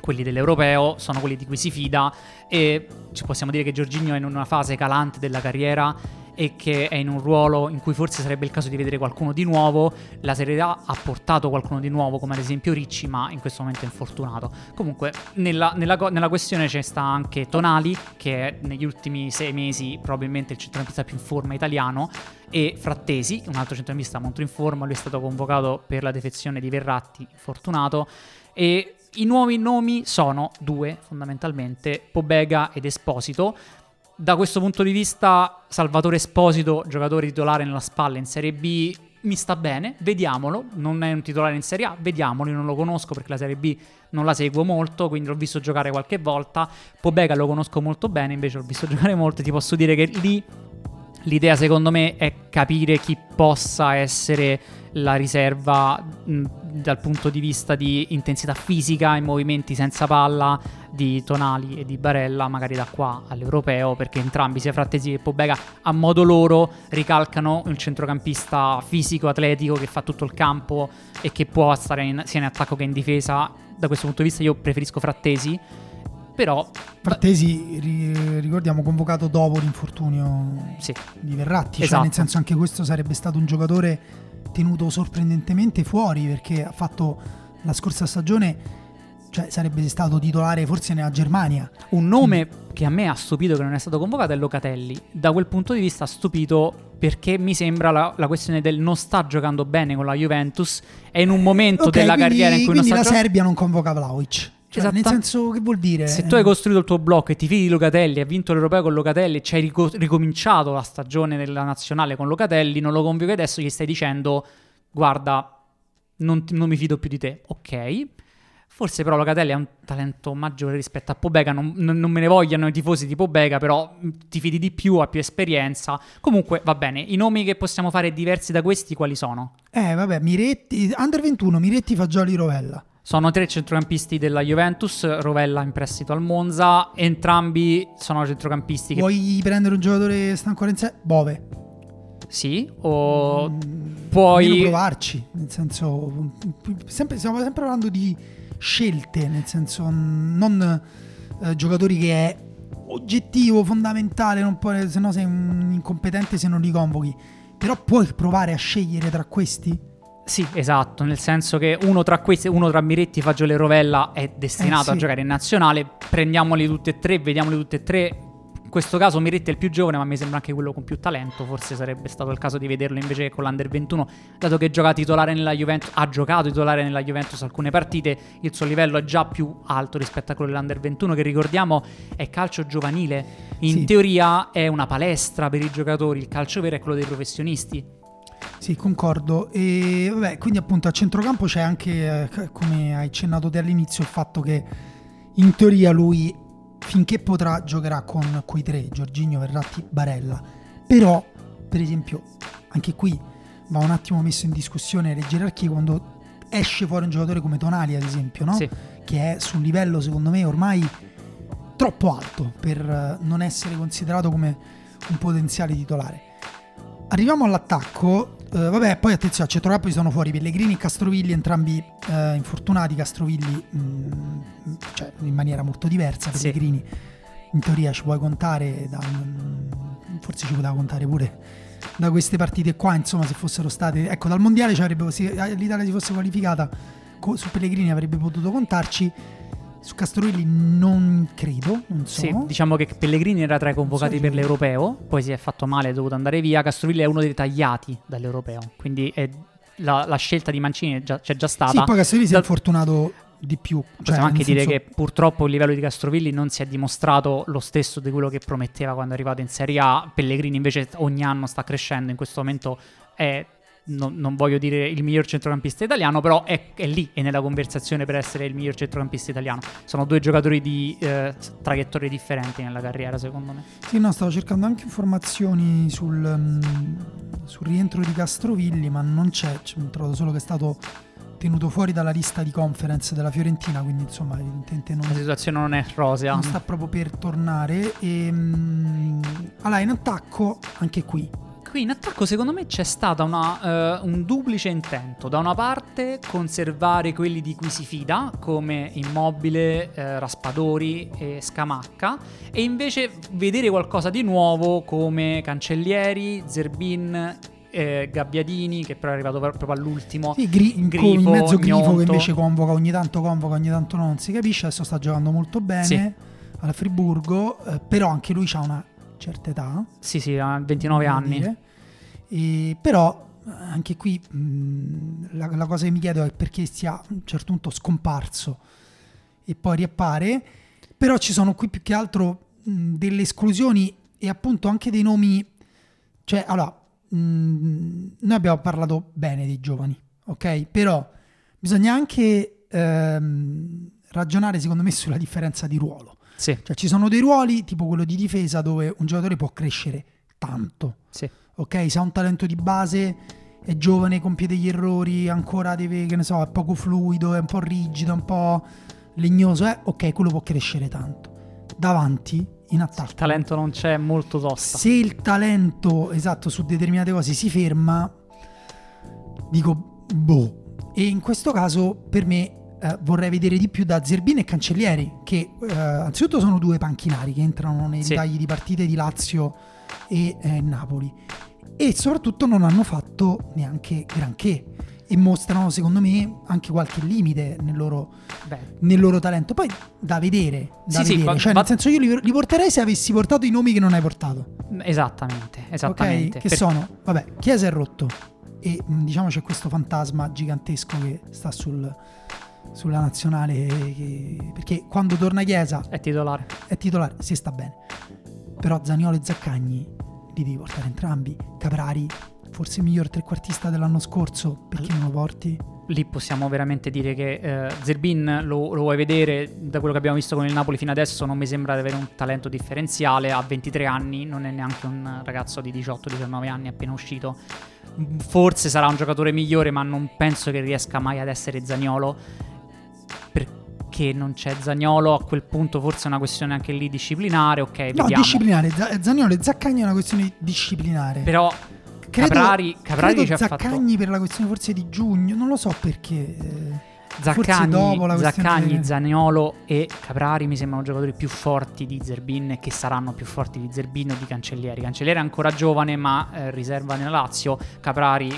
quelli dell'Europeo, sono quelli di cui si fida, e ci possiamo dire che Jorginho è in una fase calante della carriera e che è in un ruolo in cui forse sarebbe il caso di vedere qualcuno di nuovo. La Serie A ha portato qualcuno di nuovo, come ad esempio Ricci, ma in questo momento è infortunato. Comunque nella, nella, nella questione c'è sta anche Tonali, che è negli ultimi sei mesi probabilmente il centrocampista più in forma italiano, e Frattesi, un altro centrocampista molto in forma. Lui è stato convocato per la defezione di Verratti, infortunato. E i nuovi nomi sono due fondamentalmente, Pobega ed Esposito. Da questo punto di vista, Salvatore Esposito, giocatore titolare nella spalla in Serie B, mi sta bene, vediamolo. Non è un titolare in Serie A, vediamolo. Io non lo conosco perché la Serie B non la seguo molto, quindi l'ho visto giocare qualche volta. Pobega lo conosco molto bene, invece l'ho visto giocare molto, e ti posso dire che lì l'idea, secondo me, è capire chi possa essere la riserva mh, dal punto di vista di intensità fisica, i movimenti senza palla di Tonali e di Barella, magari da qua all'Europeo, perché entrambi, sia Frattesi che Pobega, a modo loro ricalcano un centrocampista fisico, atletico, che fa tutto il campo e che può stare in, sia in attacco che in difesa. Da questo punto di vista io preferisco Frattesi. Però Frattesi, ri- ricordiamo, convocato dopo l'infortunio sì. di Verratti, esatto. Cioè, nel senso, anche questo sarebbe stato un giocatore tenuto sorprendentemente fuori, perché ha fatto la scorsa stagione, cioè sarebbe stato titolare forse nella Germania. Un nome mm. che a me ha stupito che non è stato convocato è Locatelli. Da quel punto di vista ha stupito, perché mi sembra la, la questione del non sta giocando bene con la Juventus, è in un momento okay, della quindi, carriera in cui non sta giocando. Quindi la Serbia non convoca Vlahović. Cioè, nel senso, che vuol dire? Se tu hai costruito il tuo blocco e ti fidi di Locatelli, hai vinto l'Europeo con Locatelli, ci hai rico- ricominciato la stagione della nazionale con Locatelli, non lo convochi adesso, gli stai dicendo guarda, non, ti, non mi fido più di te. Ok, forse però Locatelli ha un talento maggiore rispetto a Pobega, non, non me ne vogliano i tifosi di Pobega, però ti fidi di più, ha più esperienza. Comunque va bene. I nomi che possiamo fare diversi da questi quali sono? Eh vabbè, Miretti, Under ventuno, Miretti, Fagioli, Rovella. Sono tre centrocampisti della Juventus, Rovella in prestito al Monza, entrambi sono centrocampisti. Che... Vuoi prendere un giocatore stanco in sé? Bove. Sì, o mm, puoi provarci, nel senso, sempre, stiamo sempre parlando di scelte, nel senso, non eh, giocatori che è oggettivo, fondamentale, non puoi, se no sei un incompetente se non li convochi, però puoi provare a scegliere tra questi? Sì, esatto, nel senso che uno tra questi, uno tra Miretti, Fagioli e Rovella è destinato eh sì. a giocare in nazionale. Prendiamoli tutti e tre, vediamoli tutti e tre. In questo caso Miretti è il più giovane, ma mi sembra anche quello con più talento. Forse sarebbe stato il caso di vederlo invece che con l'Under ventuno, dato che gioca titolare nella Juventus, ha giocato titolare nella Juventus alcune partite, il suo livello è già più alto rispetto a quello dell'Under ventuno, che ricordiamo è calcio giovanile. In sì. teoria è una palestra per i giocatori, il calcio vero è quello dei professionisti. Sì, concordo. E vabbè, quindi appunto a centrocampo c'è anche, eh, come hai accennato te all'inizio, il fatto che in teoria lui finché potrà giocherà con quei tre, Jorginho, Verratti, Barella. Però per esempio anche qui va un attimo messo in discussione le gerarchie, quando esce fuori un giocatore come Tonali, ad esempio, no? Sì. Che è su un livello, secondo me, ormai troppo alto per non essere considerato come un potenziale titolare. Arriviamo all'attacco. Uh, vabbè, poi attenzione, a centrocampo ci sono fuori Pellegrini e Castrovilli, entrambi uh, infortunati. Castrovilli mh, cioè, in maniera molto diversa. Pellegrini sì. in teoria ci puoi contare da, mh, forse ci poteva contare pure da queste partite qua, insomma, se fossero state, ecco, dal mondiale ci avrebbe, se l'Italia si fosse qualificata co- su Pellegrini avrebbe potuto contarci. Su Castrovilli non credo, non so. Sì, diciamo che Pellegrini era tra i convocati so per l'Europeo, poi si è fatto male, è dovuto andare via. Castrovilli è uno dei tagliati dall'Europeo, quindi è la, la scelta di Mancini c'è già, già stata. Sì, poi Castrovilli da... si è infortunato di più. Cioè, possiamo anche senso... dire che purtroppo il livello di Castrovilli non si è dimostrato lo stesso di quello che prometteva quando è arrivato in Serie A. Pellegrini invece ogni anno sta crescendo, in questo momento è... No, non voglio dire il miglior centrocampista italiano, però è, è lì, è nella conversazione per essere il miglior centrocampista italiano. Sono due giocatori di eh, traiettorie differenti nella carriera, secondo me. Sì, no, stavo cercando anche informazioni sul, mh, sul rientro di Castrovilli, ma non c'è, c'è mi trovo solo che è stato tenuto fuori dalla lista di Conference della Fiorentina, quindi insomma evidentemente non, la situazione non è rosea, non sta proprio per tornare. E, mh, allora in attacco anche qui Qui in attacco secondo me c'è stato una, uh, un duplice intento. Da una parte conservare quelli di cui si fida, come Immobile, eh, Raspadori e Scamacca, e invece vedere qualcosa di nuovo come Cancellieri, Zerbin, eh, Gabbiadini, che però è arrivato proprio all'ultimo, sì, gri- Grifo, in mezzo Grifo Gnonto, che invece convoca, ogni tanto convoca, ogni tanto non si capisce. Adesso sta giocando molto bene sì. al Friburgo, eh, però anche lui c'ha una certa età, sì sì, ha ventinove anni, e però anche qui mh, la, la cosa che mi chiedo è perché sia a un certo punto scomparso e poi riappare. Però ci sono qui più che altro mh, delle esclusioni e appunto anche dei nomi, cioè allora mh, noi abbiamo parlato bene dei giovani, ok, però bisogna anche ehm, ragionare secondo me sulla differenza di ruolo. Sì. Cioè ci sono dei ruoli tipo quello di difesa dove un giocatore può crescere tanto, sì. ok, se ha un talento di base, è giovane, compie degli errori, ancora deve, che ne so, è poco fluido, è un po' rigido, è un po' legnoso, eh? ok, quello può crescere tanto. Davanti in attacco il talento non c'è, molto tosta. Se il talento, esatto, su determinate cose si ferma, dico boh. E in questo caso per me Uh, vorrei vedere di più da Zerbin e Cancellieri, che uh, anzitutto sono due panchinari che entrano nei sì. tagli di partite di Lazio e eh, Napoli, e soprattutto non hanno fatto neanche granché e mostrano secondo me anche qualche limite nel loro, nel loro talento. Poi da vedere, da sì, vedere. Sì, cioè, va... nel senso, io li, li porterei se avessi portato i nomi che non hai portato. Esattamente, esattamente. Okay? Che per... sono, vabbè, Chiesa è rotto e diciamo c'è questo fantasma gigantesco che sta sul... sulla nazionale, che, perché quando torna Chiesa è titolare, è titolare, si sta bene. Però Zaniolo e Zaccagni li devi portare entrambi. Caprari, forse il miglior trequartista dell'anno scorso, perché non lo porti? Lì possiamo veramente dire che eh, Zerbin lo, lo vuoi vedere, da quello che abbiamo visto con il Napoli fino adesso non mi sembra di avere un talento differenziale. Ha ventitré anni, non è neanche un ragazzo di diciotto diciannove anni appena uscito. Forse sarà un giocatore migliore, ma non penso che riesca mai ad essere Zaniolo. Che non c'è Zaniolo, a quel punto forse è una questione anche lì disciplinare, ok, no, vediamo. No, disciplinare, Z- Zaniolo e Zaccagni è una questione disciplinare. Però credo, Caprari, Caprari credo ci Zaccagni ha fatto... Zaccagni per la questione forse di giugno, non lo so perché... Eh, Zaccagni, dopo la Zaccagni di... Zaniolo e Caprari mi sembrano giocatori più forti di Zerbin e che saranno più forti di Zerbin o di Cancellieri. Cancellieri è ancora giovane ma eh, riserva nella Lazio, Caprari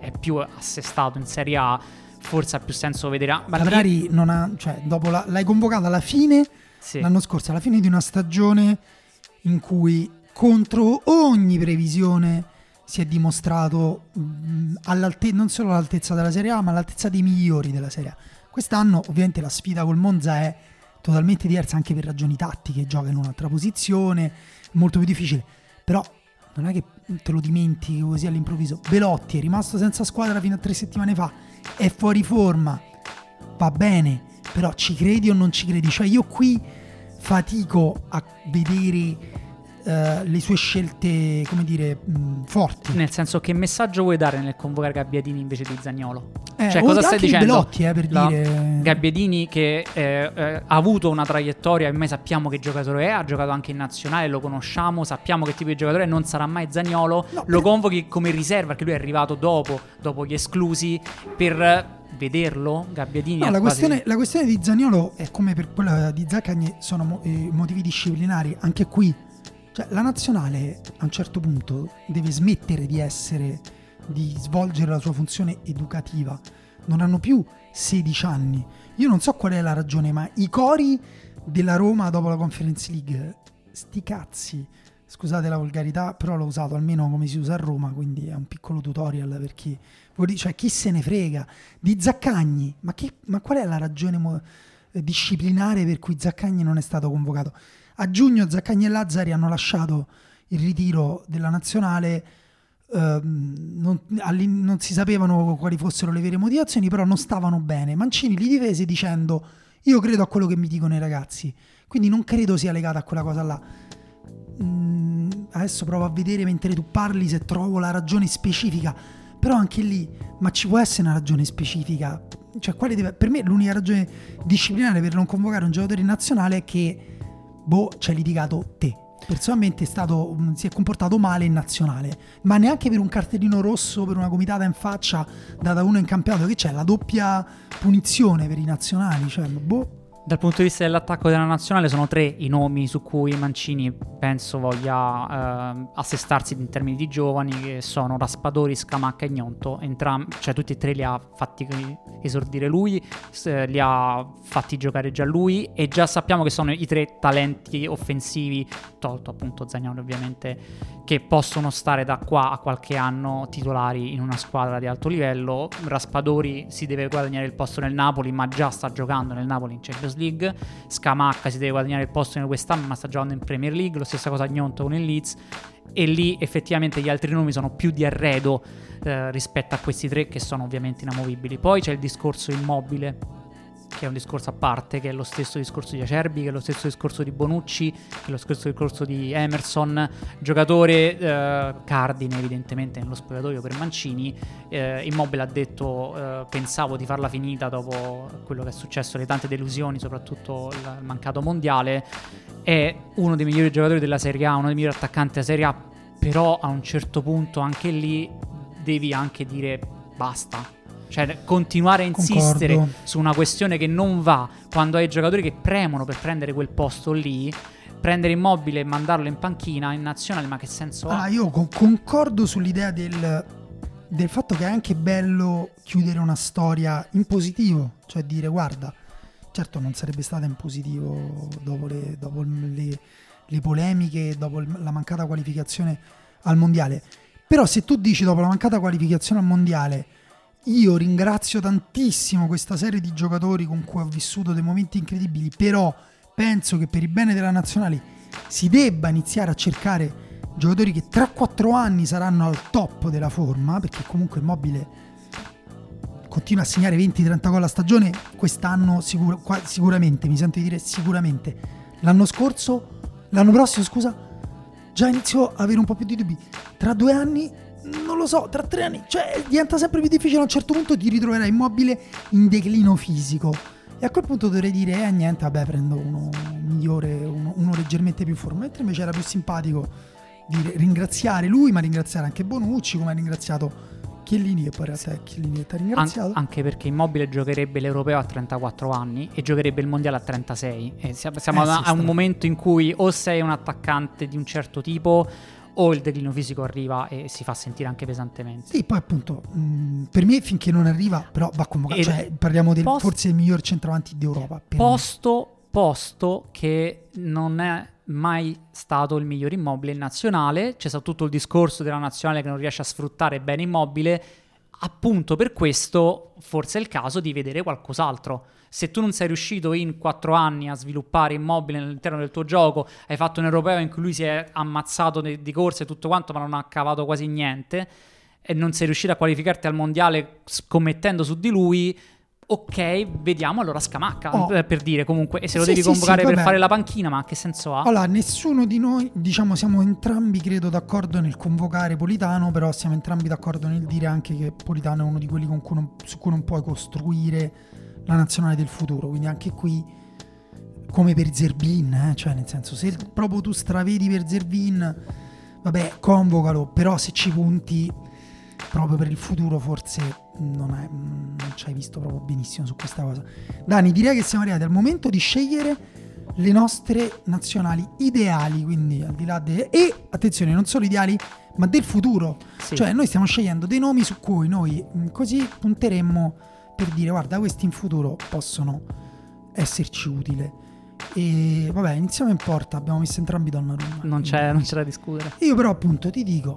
è più assestato in Serie A. Forse ha più senso vedere Caprari lì... non ha, cioè dopo la, l'hai convocata alla fine sì. l'anno scorso, alla fine di una stagione in cui contro ogni previsione si è dimostrato mh, all'alte- non solo all'altezza della Serie A ma all'altezza dei migliori della Serie A. Quest'anno ovviamente la sfida col Monza è totalmente diversa anche per ragioni tattiche, gioca in un'altra posizione, molto più difficile, però non è che te lo dimentichi così all'improvviso. Belotti è rimasto senza squadra fino a tre settimane fa, è fuori forma, va bene, però ci credi o non ci credi? Cioè io qui fatico a vedere eh, le sue scelte, come dire, mh, forti. Nel senso, che messaggio vuoi dare nel convocare Gabbiadini invece di Zaniolo? Eh, cioè, cosa stai dicendo? Belotti, eh, per no. dire... Gabbiadini che eh, eh, ha avuto una traiettoria, ormai sappiamo che giocatore è, ha giocato anche in nazionale, lo conosciamo, sappiamo che tipo di giocatore è, non sarà mai Zaniolo, no, lo per... convochi come riserva, perché lui è arrivato dopo, dopo gli esclusi, per... vederlo Gabbiadini. No, la, quasi... questione, la questione di Zaniolo è come per quella di Zaccagni, sono mo- eh, motivi disciplinari anche qui, cioè la nazionale a un certo punto deve smettere di essere, di svolgere la sua funzione educativa. Non hanno più sedici anni, io non so qual è la ragione, ma i cori della Roma dopo la Conference League, sti cazzi, scusate la volgarità, però l'ho usato almeno come si usa a Roma, quindi è un piccolo tutorial per chi, cioè chi se ne frega di Zaccagni. Ma, che, ma qual è la ragione mo- disciplinare per cui Zaccagni non è stato convocato? A giugno Zaccagni e Lazzari hanno lasciato il ritiro della nazionale, ehm, non, all'in- non si sapevano quali fossero le vere motivazioni, però non stavano bene. Mancini li difese dicendo: io credo a quello che mi dicono i ragazzi, quindi non credo sia legato a quella cosa là. Mm, adesso provo a vedere mentre tu parli se trovo la ragione specifica, però anche lì, ma ci può essere una ragione specifica? Cioè, quale deve... per me l'unica ragione disciplinare per non convocare un giocatore nazionale è che boh, ci hai litigato te, personalmente è stato, si è comportato male in nazionale, ma neanche per un cartellino rosso, per una gomitata in faccia data uno in campionato, che c'è la doppia punizione per i nazionali, cioè boh. Dal punto di vista dell'attacco della nazionale sono tre i nomi su cui Mancini penso voglia eh, assestarsi in termini di giovani, che sono Raspadori, Scamacca e Gnonto. Entram- cioè tutti e tre li ha fatti esordire lui, eh, li ha fatti giocare già lui, e già sappiamo che sono i tre talenti offensivi, tolto appunto Zaniolo ovviamente, che possono stare da qua a qualche anno titolari in una squadra di alto livello. Raspadori si deve guadagnare il posto nel Napoli, ma già sta giocando nel Napoli in Champions League. Scamacca si deve guadagnare il posto in quest'anno, ma sta giocando in Premier League. Lo stessa cosa Gnonto con il Leeds. E lì effettivamente gli altri nomi sono più di arredo eh, rispetto a questi tre, che sono ovviamente inamovibili. Poi c'è il discorso Immobile, che è un discorso a parte, che è lo stesso discorso di Acerbi, che è lo stesso discorso di Bonucci, che è lo stesso discorso di Emerson, giocatore eh, cardine evidentemente nello spogliatoio per Mancini. eh, Immobile ha detto eh, pensavo di farla finita dopo quello che è successo, le tante delusioni, soprattutto il mancato mondiale. È uno dei migliori giocatori della Serie A, uno dei migliori attaccanti della Serie A, però a un certo punto anche lì devi anche dire basta. Cioè, continuare a insistere Concordo. su una questione che non va, quando hai giocatori che premono per prendere quel posto lì, prendere Immobile e mandarlo in panchina in nazionale, ma che senso ha? Ah, io con- concordo sull'idea del, del fatto che è anche bello chiudere una storia in positivo, cioè dire guarda, certo non sarebbe stata in positivo dopo le, dopo le, le polemiche, dopo il, la mancata qualificazione al mondiale, però se tu dici dopo la mancata qualificazione al mondiale io ringrazio tantissimo questa serie di giocatori con cui ho vissuto dei momenti incredibili, però penso che per il bene della nazionale si debba iniziare a cercare giocatori che tra quattro anni saranno al top della forma, perché comunque Immobile continua a segnare venti trenta gol a stagione, quest'anno sicur- qua- sicuramente, mi sento di dire sicuramente, l'anno scorso, l'anno prossimo scusa, già inizio a avere un po' più di dubbi, tra due anni non lo so, tra tre anni, cioè diventa sempre più difficile, a un certo punto ti ritroverai Immobile in declino fisico e a quel punto dovrei dire eh niente, vabbè, prendo uno migliore, uno, uno leggermente più formato, mentre invece era più simpatico dire, ringraziare lui, ma ringraziare anche Bonucci, come ha ringraziato Chiellini, che poi in realtà è Chiellini che ti ha ringraziato. An- anche perché Immobile giocherebbe l'Europeo a trentaquattro anni e giocherebbe il Mondiale a trentasei, e siamo, siamo eh, a, a un momento in cui o sei un attaccante di un certo tipo o il declino fisico arriva e si fa sentire anche pesantemente. Sì, poi appunto mh, per me finché non arriva, però va convocato, cioè parliamo del post, forse il miglior centravanti d'Europa per posto me. Posto che non è mai stato il miglior Immobile in nazionale, c'è stato tutto il discorso della nazionale che non riesce a sfruttare bene Immobile, appunto per questo forse è il caso di vedere qualcos'altro. Se tu non sei riuscito in quattro anni a sviluppare Immobile all'interno del tuo gioco, hai fatto un europeo in cui lui si è ammazzato di, di corsa e tutto quanto, ma non ha cavato quasi niente, e non sei riuscito a qualificarti al mondiale scommettendo su di lui, ok, vediamo allora Scamacca, oh, per dire, comunque. E se lo sì, devi sì, convocare sì, per fare la panchina, ma che senso ha? Allora, nessuno di noi, diciamo, siamo entrambi, credo, d'accordo nel convocare Politano, però siamo entrambi d'accordo nel dire anche che Politano è uno di quelli con cui non, su cui non puoi costruire la nazionale del futuro. Quindi anche qui, come per Zerbin, eh? Cioè nel senso, se proprio tu stravedi per Zerbin, vabbè, convocalo, però se ci punti proprio per il futuro forse non, è, non ci hai visto proprio benissimo su questa cosa. Dani, direi che siamo arrivati al momento di scegliere le nostre nazionali ideali, quindi al di là de... e attenzione, non solo ideali ma del futuro, sì. Cioè noi stiamo scegliendo dei nomi su cui noi così punteremmo per dire guarda, questi in futuro possono esserci utili. E vabbè, iniziamo in porta, abbiamo messo entrambi Donnarumma, non c'è, non c'è da discutere. Io però appunto ti dico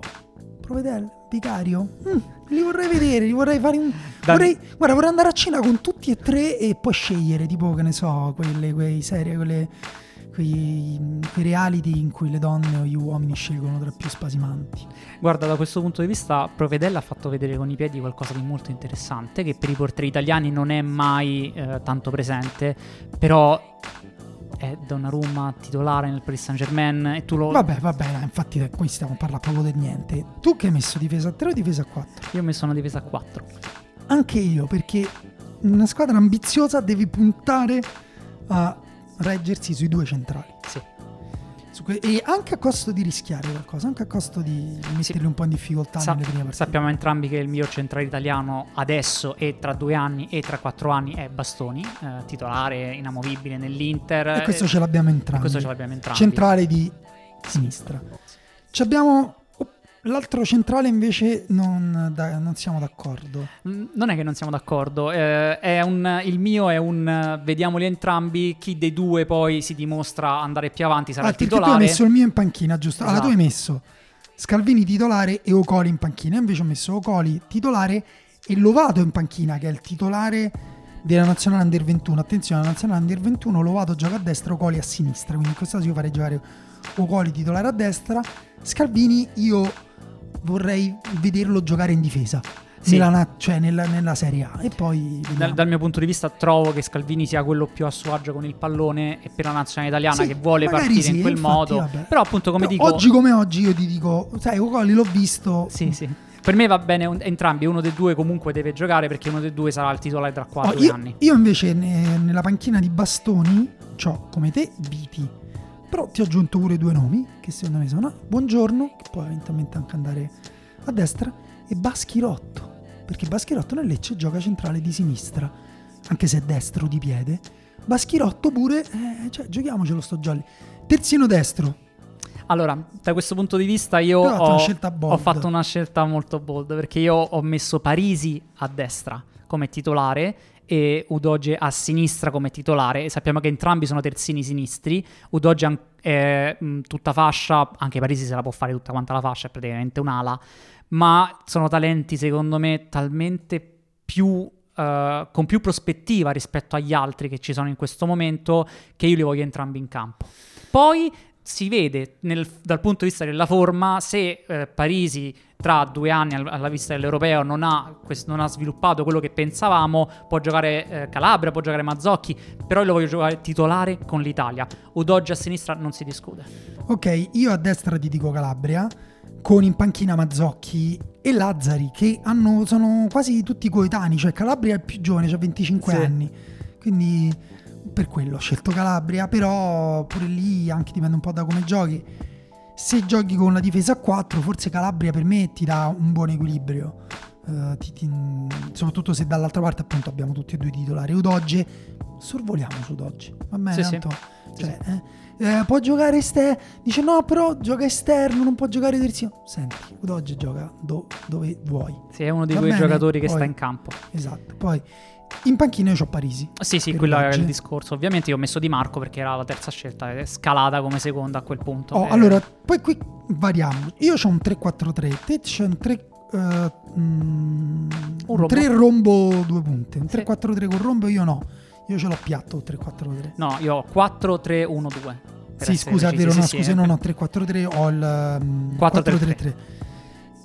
Provedel, Vicario, mm, li vorrei vedere, li vorrei fare un... vorrei, guarda, vorrei andare a cena con tutti e tre e poi scegliere, tipo, che ne so, quelle, quei serie, quelle, quei, quei reality in cui le donne o gli uomini scelgono tra più spasimanti. Guarda, da questo punto di vista Provedel ha fatto vedere con i piedi qualcosa di molto interessante, che per i portieri italiani non è mai eh, tanto presente, però... è Donnarumma titolare nel Paris Saint Germain e tu lo... Vabbè, vabbè, infatti da qui stiamo parlando proprio del niente. Tu che hai messo difesa a tre o difesa a quattro? Io ho messo una difesa a quattro. Anche io, perché una squadra ambiziosa deve puntare a reggersi sui due centrali. Sì. Su que- e anche a costo di rischiare qualcosa, anche a costo di metterli sì. un po' in difficoltà Sa- nelle prime partite. Sappiamo entrambi che il mio centrale italiano adesso e tra due anni e tra quattro anni è Bastoni, eh, titolare inamovibile nell'Inter. E questo, e- ce l'abbiamo entrambi. E questo ce l'abbiamo entrambi. Centrale di sinistra. Ci abbiamo... L'altro centrale invece non, da, non siamo d'accordo. Non è che non siamo d'accordo, eh, è un, il mio è un vediamoli entrambi, chi dei due poi si dimostra andare più avanti sarà ah, il titolare. Tu hai messo il mio in panchina, giusto? Esatto. Allora tu hai messo Scalvini titolare e Ocoli in panchina, invece ho messo Ocoli titolare e Lovato in panchina, che è il titolare della Nazionale Under ventuno. Attenzione, la Nazionale Under ventuno, Lovato gioca a destra, Ocoli a sinistra, quindi in questo caso io farei giocare Ocoli titolare a destra. Scalvini io... vorrei vederlo giocare in difesa, sì. nella, cioè nella, nella Serie A. E poi dal, dal mio punto di vista trovo che Scalvini sia quello più a suo agio con il pallone e per la nazionale italiana, sì, che vuole partire sì, in quel infatti, modo vabbè. Però appunto come Però dico oggi come oggi io ti dico sai Ocoli l'ho visto, sì sì, per me va bene un, entrambi, uno dei due comunque deve giocare perché uno dei due sarà il titolare tra quattro oh, io, anni. Io invece ne, nella panchina di Bastoni c'ho come te Viti, però ti ho aggiunto pure due nomi che secondo me sono Buongiorno, che può eventualmente anche andare a destra, e Baschirotto, perché Baschirotto nel Lecce gioca centrale di sinistra, anche se è destro di piede. Baschirotto pure, eh, cioè giochiamocelo sto jolly. Terzino destro. Allora, da questo punto di vista io ho, ho fatto una scelta molto bold, perché io ho messo Parisi a destra come titolare e Udogie a sinistra come titolare, e sappiamo che entrambi sono terzini sinistri. Udogie è tutta fascia, anche Parisi se la può fare tutta quanta la fascia, è praticamente un'ala, ma sono talenti secondo me talmente più Uh, con più prospettiva rispetto agli altri che ci sono in questo momento, che io li voglio entrambi in campo. Poi si vede nel, dal punto di vista della forma se eh, Parisi tra due anni al, alla vista dell'Europeo non ha, quest, non ha sviluppato quello che pensavamo, può giocare eh, Calabria, può giocare Mazzocchi, però io lo voglio giocare titolare con l'Italia. Udogie a sinistra non si discute. Ok, io a destra ti dico Calabria, con in panchina Mazzocchi e Lazzari, che hanno, sono quasi tutti coetanei, cioè Calabria è il più giovane, ha cioè venticinque sì. anni, quindi per quello ho scelto Calabria, però pure lì anche dipende un po' da come giochi. Se giochi con la difesa a quattro, forse Calabria per me ti dà un buon equilibrio, uh, ti, ti, soprattutto se dall'altra parte appunto abbiamo tutti e due titolari. Udogie, sorvoliamo su Udogie, va bene, sì, tanto sì. Cioè, sì. Eh, Eh, può giocare esterno, dice no però gioca esterno, non può giocare terzino. Senti, Udogie gioca do- dove vuoi. Sì, è uno dei Va quei bene, giocatori che poi, sta in campo. Esatto, poi in panchina io c'ho Parisi. Sì sì, quello era il discorso. Ovviamente io ho messo Di Marco perché era la terza scelta, è scalata come seconda a quel punto. Oh, eh. Allora, poi qui variamo. Io c'ho un tre quattro tre, te c'è un tre uh, mm, un rombo. tre rombo due punte, un sì. tre quattro tre con rombo io no. Io ce l'ho piatto tre quattro tre. No, io ho quattro tre uno due. Sì, scusa, è vero, sì, no, sì, scusa, sì. non ho tre quattro tre, ho il um, quattro tre tre.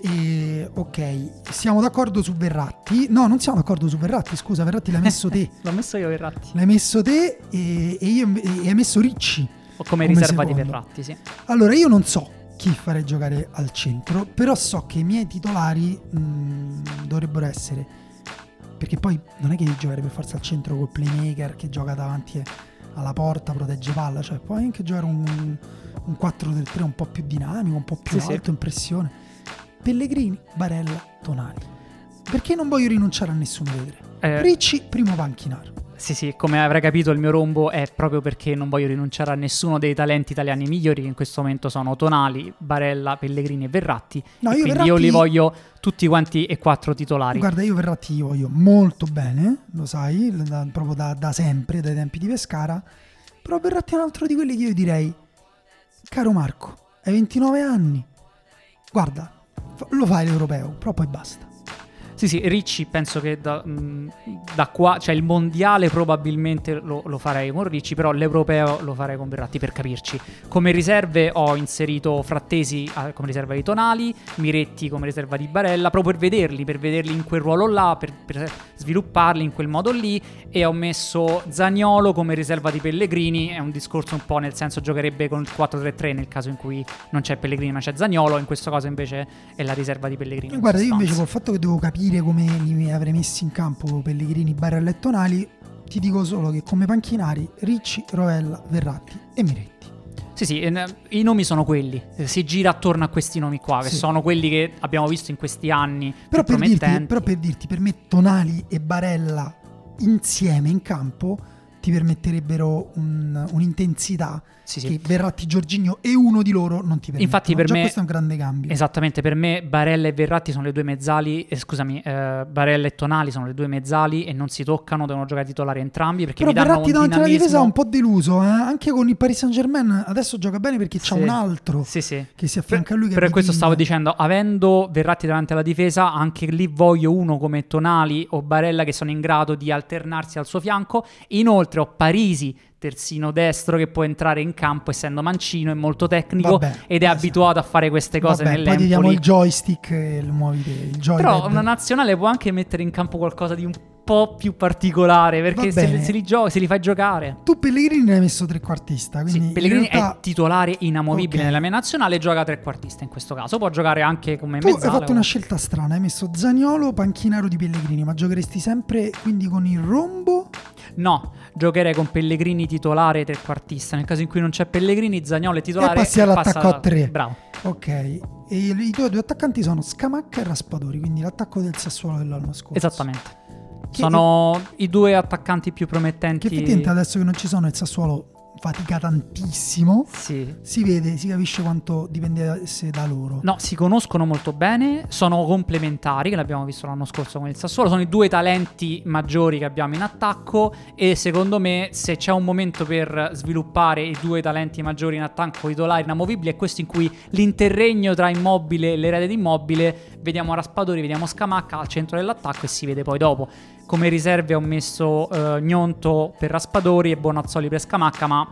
E, ok, siamo d'accordo su Verratti? No, non siamo d'accordo su Verratti, scusa, Verratti l'hai messo te. L'ho messo io Verratti. L'hai messo te e, e, io, e hai messo Ricci o come, come riserva secondo. Di Verratti, sì. Allora io non so chi farei giocare al centro, però so che i miei titolari mh, dovrebbero essere, perché poi non è che devi giocare per forza al centro col playmaker che gioca davanti alla porta, protegge palla, cioè puoi anche giocare un, un quattro tre tre un po' più dinamico, un po' più sì, alto sì. in pressione. Pellegrini, Barella, Tonali, perché non voglio rinunciare a nessuno dei tre. eh. Ricci, primo panchinaro. Sì, sì, come avrai capito il mio rombo è proprio perché non voglio rinunciare a nessuno dei talenti italiani migliori, che in questo momento sono Tonali, Barella, Pellegrini e Verratti. No, e io quindi Verratti... io li voglio tutti quanti e quattro titolari. Guarda, io Verratti li voglio molto bene, lo sai, da, proprio da, da sempre, dai tempi di Pescara. Però Verratti è un altro di quelli che io direi: caro Marco, hai ventinove anni, guarda, lo fai l'europeo, però poi basta. Sì, sì, Ricci penso che da, mh, da qua, cioè il mondiale probabilmente lo, lo farei con Ricci, però l'europeo lo farei con Verratti, per capirci. Come riserve ho inserito Frattesi a, come riserva di Tonali, Miretti come riserva di Barella, proprio per vederli, per vederli in quel ruolo là, per, per svilupparli in quel modo lì, e ho messo Zaniolo come riserva di Pellegrini. È un discorso un po' nel senso giocherebbe con il quattro tre tre nel caso in cui non c'è Pellegrini ma c'è Zaniolo, in questo caso invece è la riserva di Pellegrini. Guarda, io invece col fatto che devo capire come li avrei messi in campo Pellegrini, Barella e Tonali, ti dico solo che come panchinari Ricci, Rovella, Verratti e Miretti. Sì, sì, i nomi sono quelli, si gira attorno a questi nomi qua, che sì. sono quelli che abbiamo visto in questi anni. Però per, dirti, però per dirti, per me Tonali e Barella insieme in campo ti permetterebbero un, un'intensità sì, sì. che Verratti, Jorginho e uno di loro non ti permettono. Infatti per Già me questo è un grande cambio. Esattamente, per me Barella e Verratti sono le due mezzali, eh, scusami, eh, Barella e Tonali sono le due mezzali e non si toccano, devono giocare titolari entrambi, perché però mi danno Verratti un davanti alla difesa è un po' deluso, eh? Anche con il Paris Saint Germain adesso gioca bene perché c'è sì. un altro sì, sì. che si affianca a lui. Che per questo stavo dicendo, avendo Verratti davanti alla difesa, anche lì voglio uno come Tonali o Barella che sono in grado di alternarsi al suo fianco. Inoltre ho Parisi, terzino destro, che può entrare in campo essendo mancino, è molto tecnico, vabbè, ed è abituato a fare queste cose vabbè, nell'Empoli. Poi diamo il joystick e lo muovi il joy però pad. Una nazionale può anche mettere in campo qualcosa di un po' più particolare, perché se, se, li gioca, se li fai giocare. Tu Pellegrini hai messo trequartista, quindi sì, Pellegrini realtà... è titolare inamovibile okay. nella mia nazionale, gioca trequartista in questo caso, può giocare anche come mezzale. Tu hai fatto una scelta strana, hai messo Zaniolo panchinaro di Pellegrini, ma giocheresti sempre quindi con il rombo? No, giocherei con Pellegrini titolare trequartista. Nel caso in cui non c'è Pellegrini, Zaniolo è titolare. E passi all'attacco a tre. Bravo. Ok. E i tuoi due attaccanti sono Scamacca e Raspadori, quindi l'attacco del Sassuolo dell'anno scorso. Esattamente. Che sono è... i due attaccanti più promettenti. Che effettivamente adesso che non ci sono, il Sassuolo fatica tantissimo. Sì. Si vede, si capisce quanto dipendesse da loro. No, si conoscono molto bene, sono complementari, che l'abbiamo visto l'anno scorso con il Sassuolo, sono i due talenti maggiori che abbiamo in attacco, e secondo me se c'è un momento per sviluppare i due talenti maggiori in attacco, i titolari inamovibili, è questo in cui l'interregno tra Immobile e l'erede di Immobile, vediamo Raspadori, vediamo Scamacca al centro dell'attacco e si vede poi dopo. Come riserve ho messo eh, Gnonto per Raspadori e Bonazzoli per Scamacca, ma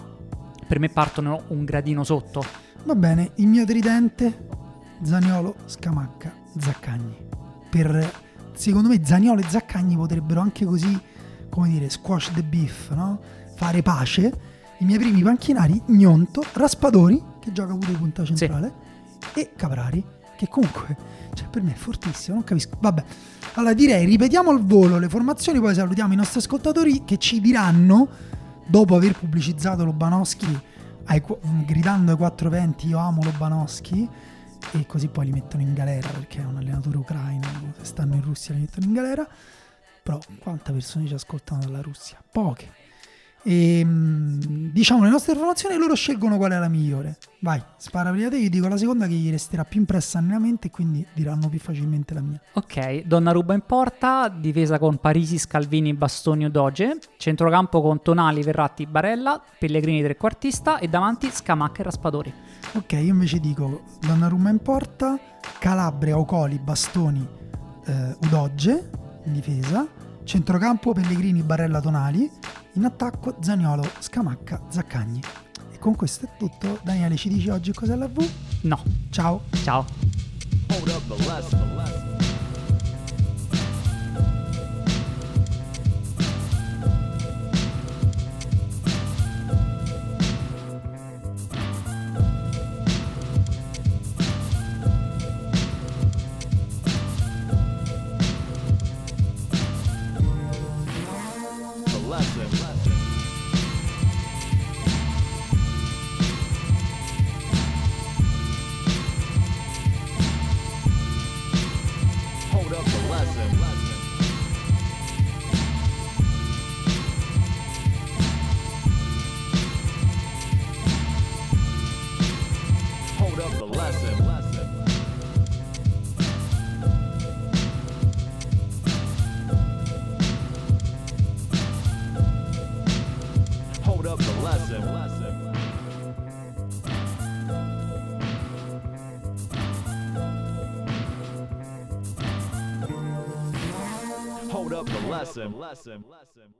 per me partono un gradino sotto. Va bene, il mio tridente: Zaniolo, Scamacca, Zaccagni. Per, secondo me Zaniolo e Zaccagni potrebbero anche così, come dire, squash the beef, no? Fare pace. I miei primi panchinari: Gnonto, Raspadori, che gioca pure in punta centrale, sì. e Caprari, che comunque, cioè, per me è fortissimo, non capisco. Vabbè, allora direi ripetiamo al volo le formazioni, poi salutiamo i nostri ascoltatori che ci diranno, dopo aver pubblicizzato Robanoschi ai, gridando ai quattro venti io amo Robanoschi, e così poi li mettono in galera perché è un allenatore ucraino, se stanno in Russia li mettono in galera. Però quante persone ci ascoltano dalla Russia? Poche. E, diciamo le nostre formazioni, loro scelgono qual è la migliore. Vai, spara prima te, io dico la seconda che gli resterà più impressa nella mente e quindi diranno più facilmente la mia. Ok, Donnarumma in porta, difesa con Parisi, Scalvini, Bastoni, Udogie, centrocampo con Tonali, Verratti, Barella, Pellegrini trequartista e davanti Scamacca e Raspadori. Ok, io invece dico Donnarumma in porta, Calabria, Ocoli, Bastoni, eh, Udogie in difesa, centrocampo Pellegrini, Barella, Tonali, in attacco Zaniolo, Scamacca, Zaccagni. E con questo è tutto. Daniele, ci dici oggi cos'è la vu? No. Ciao. Ciao. Hold up the lesson.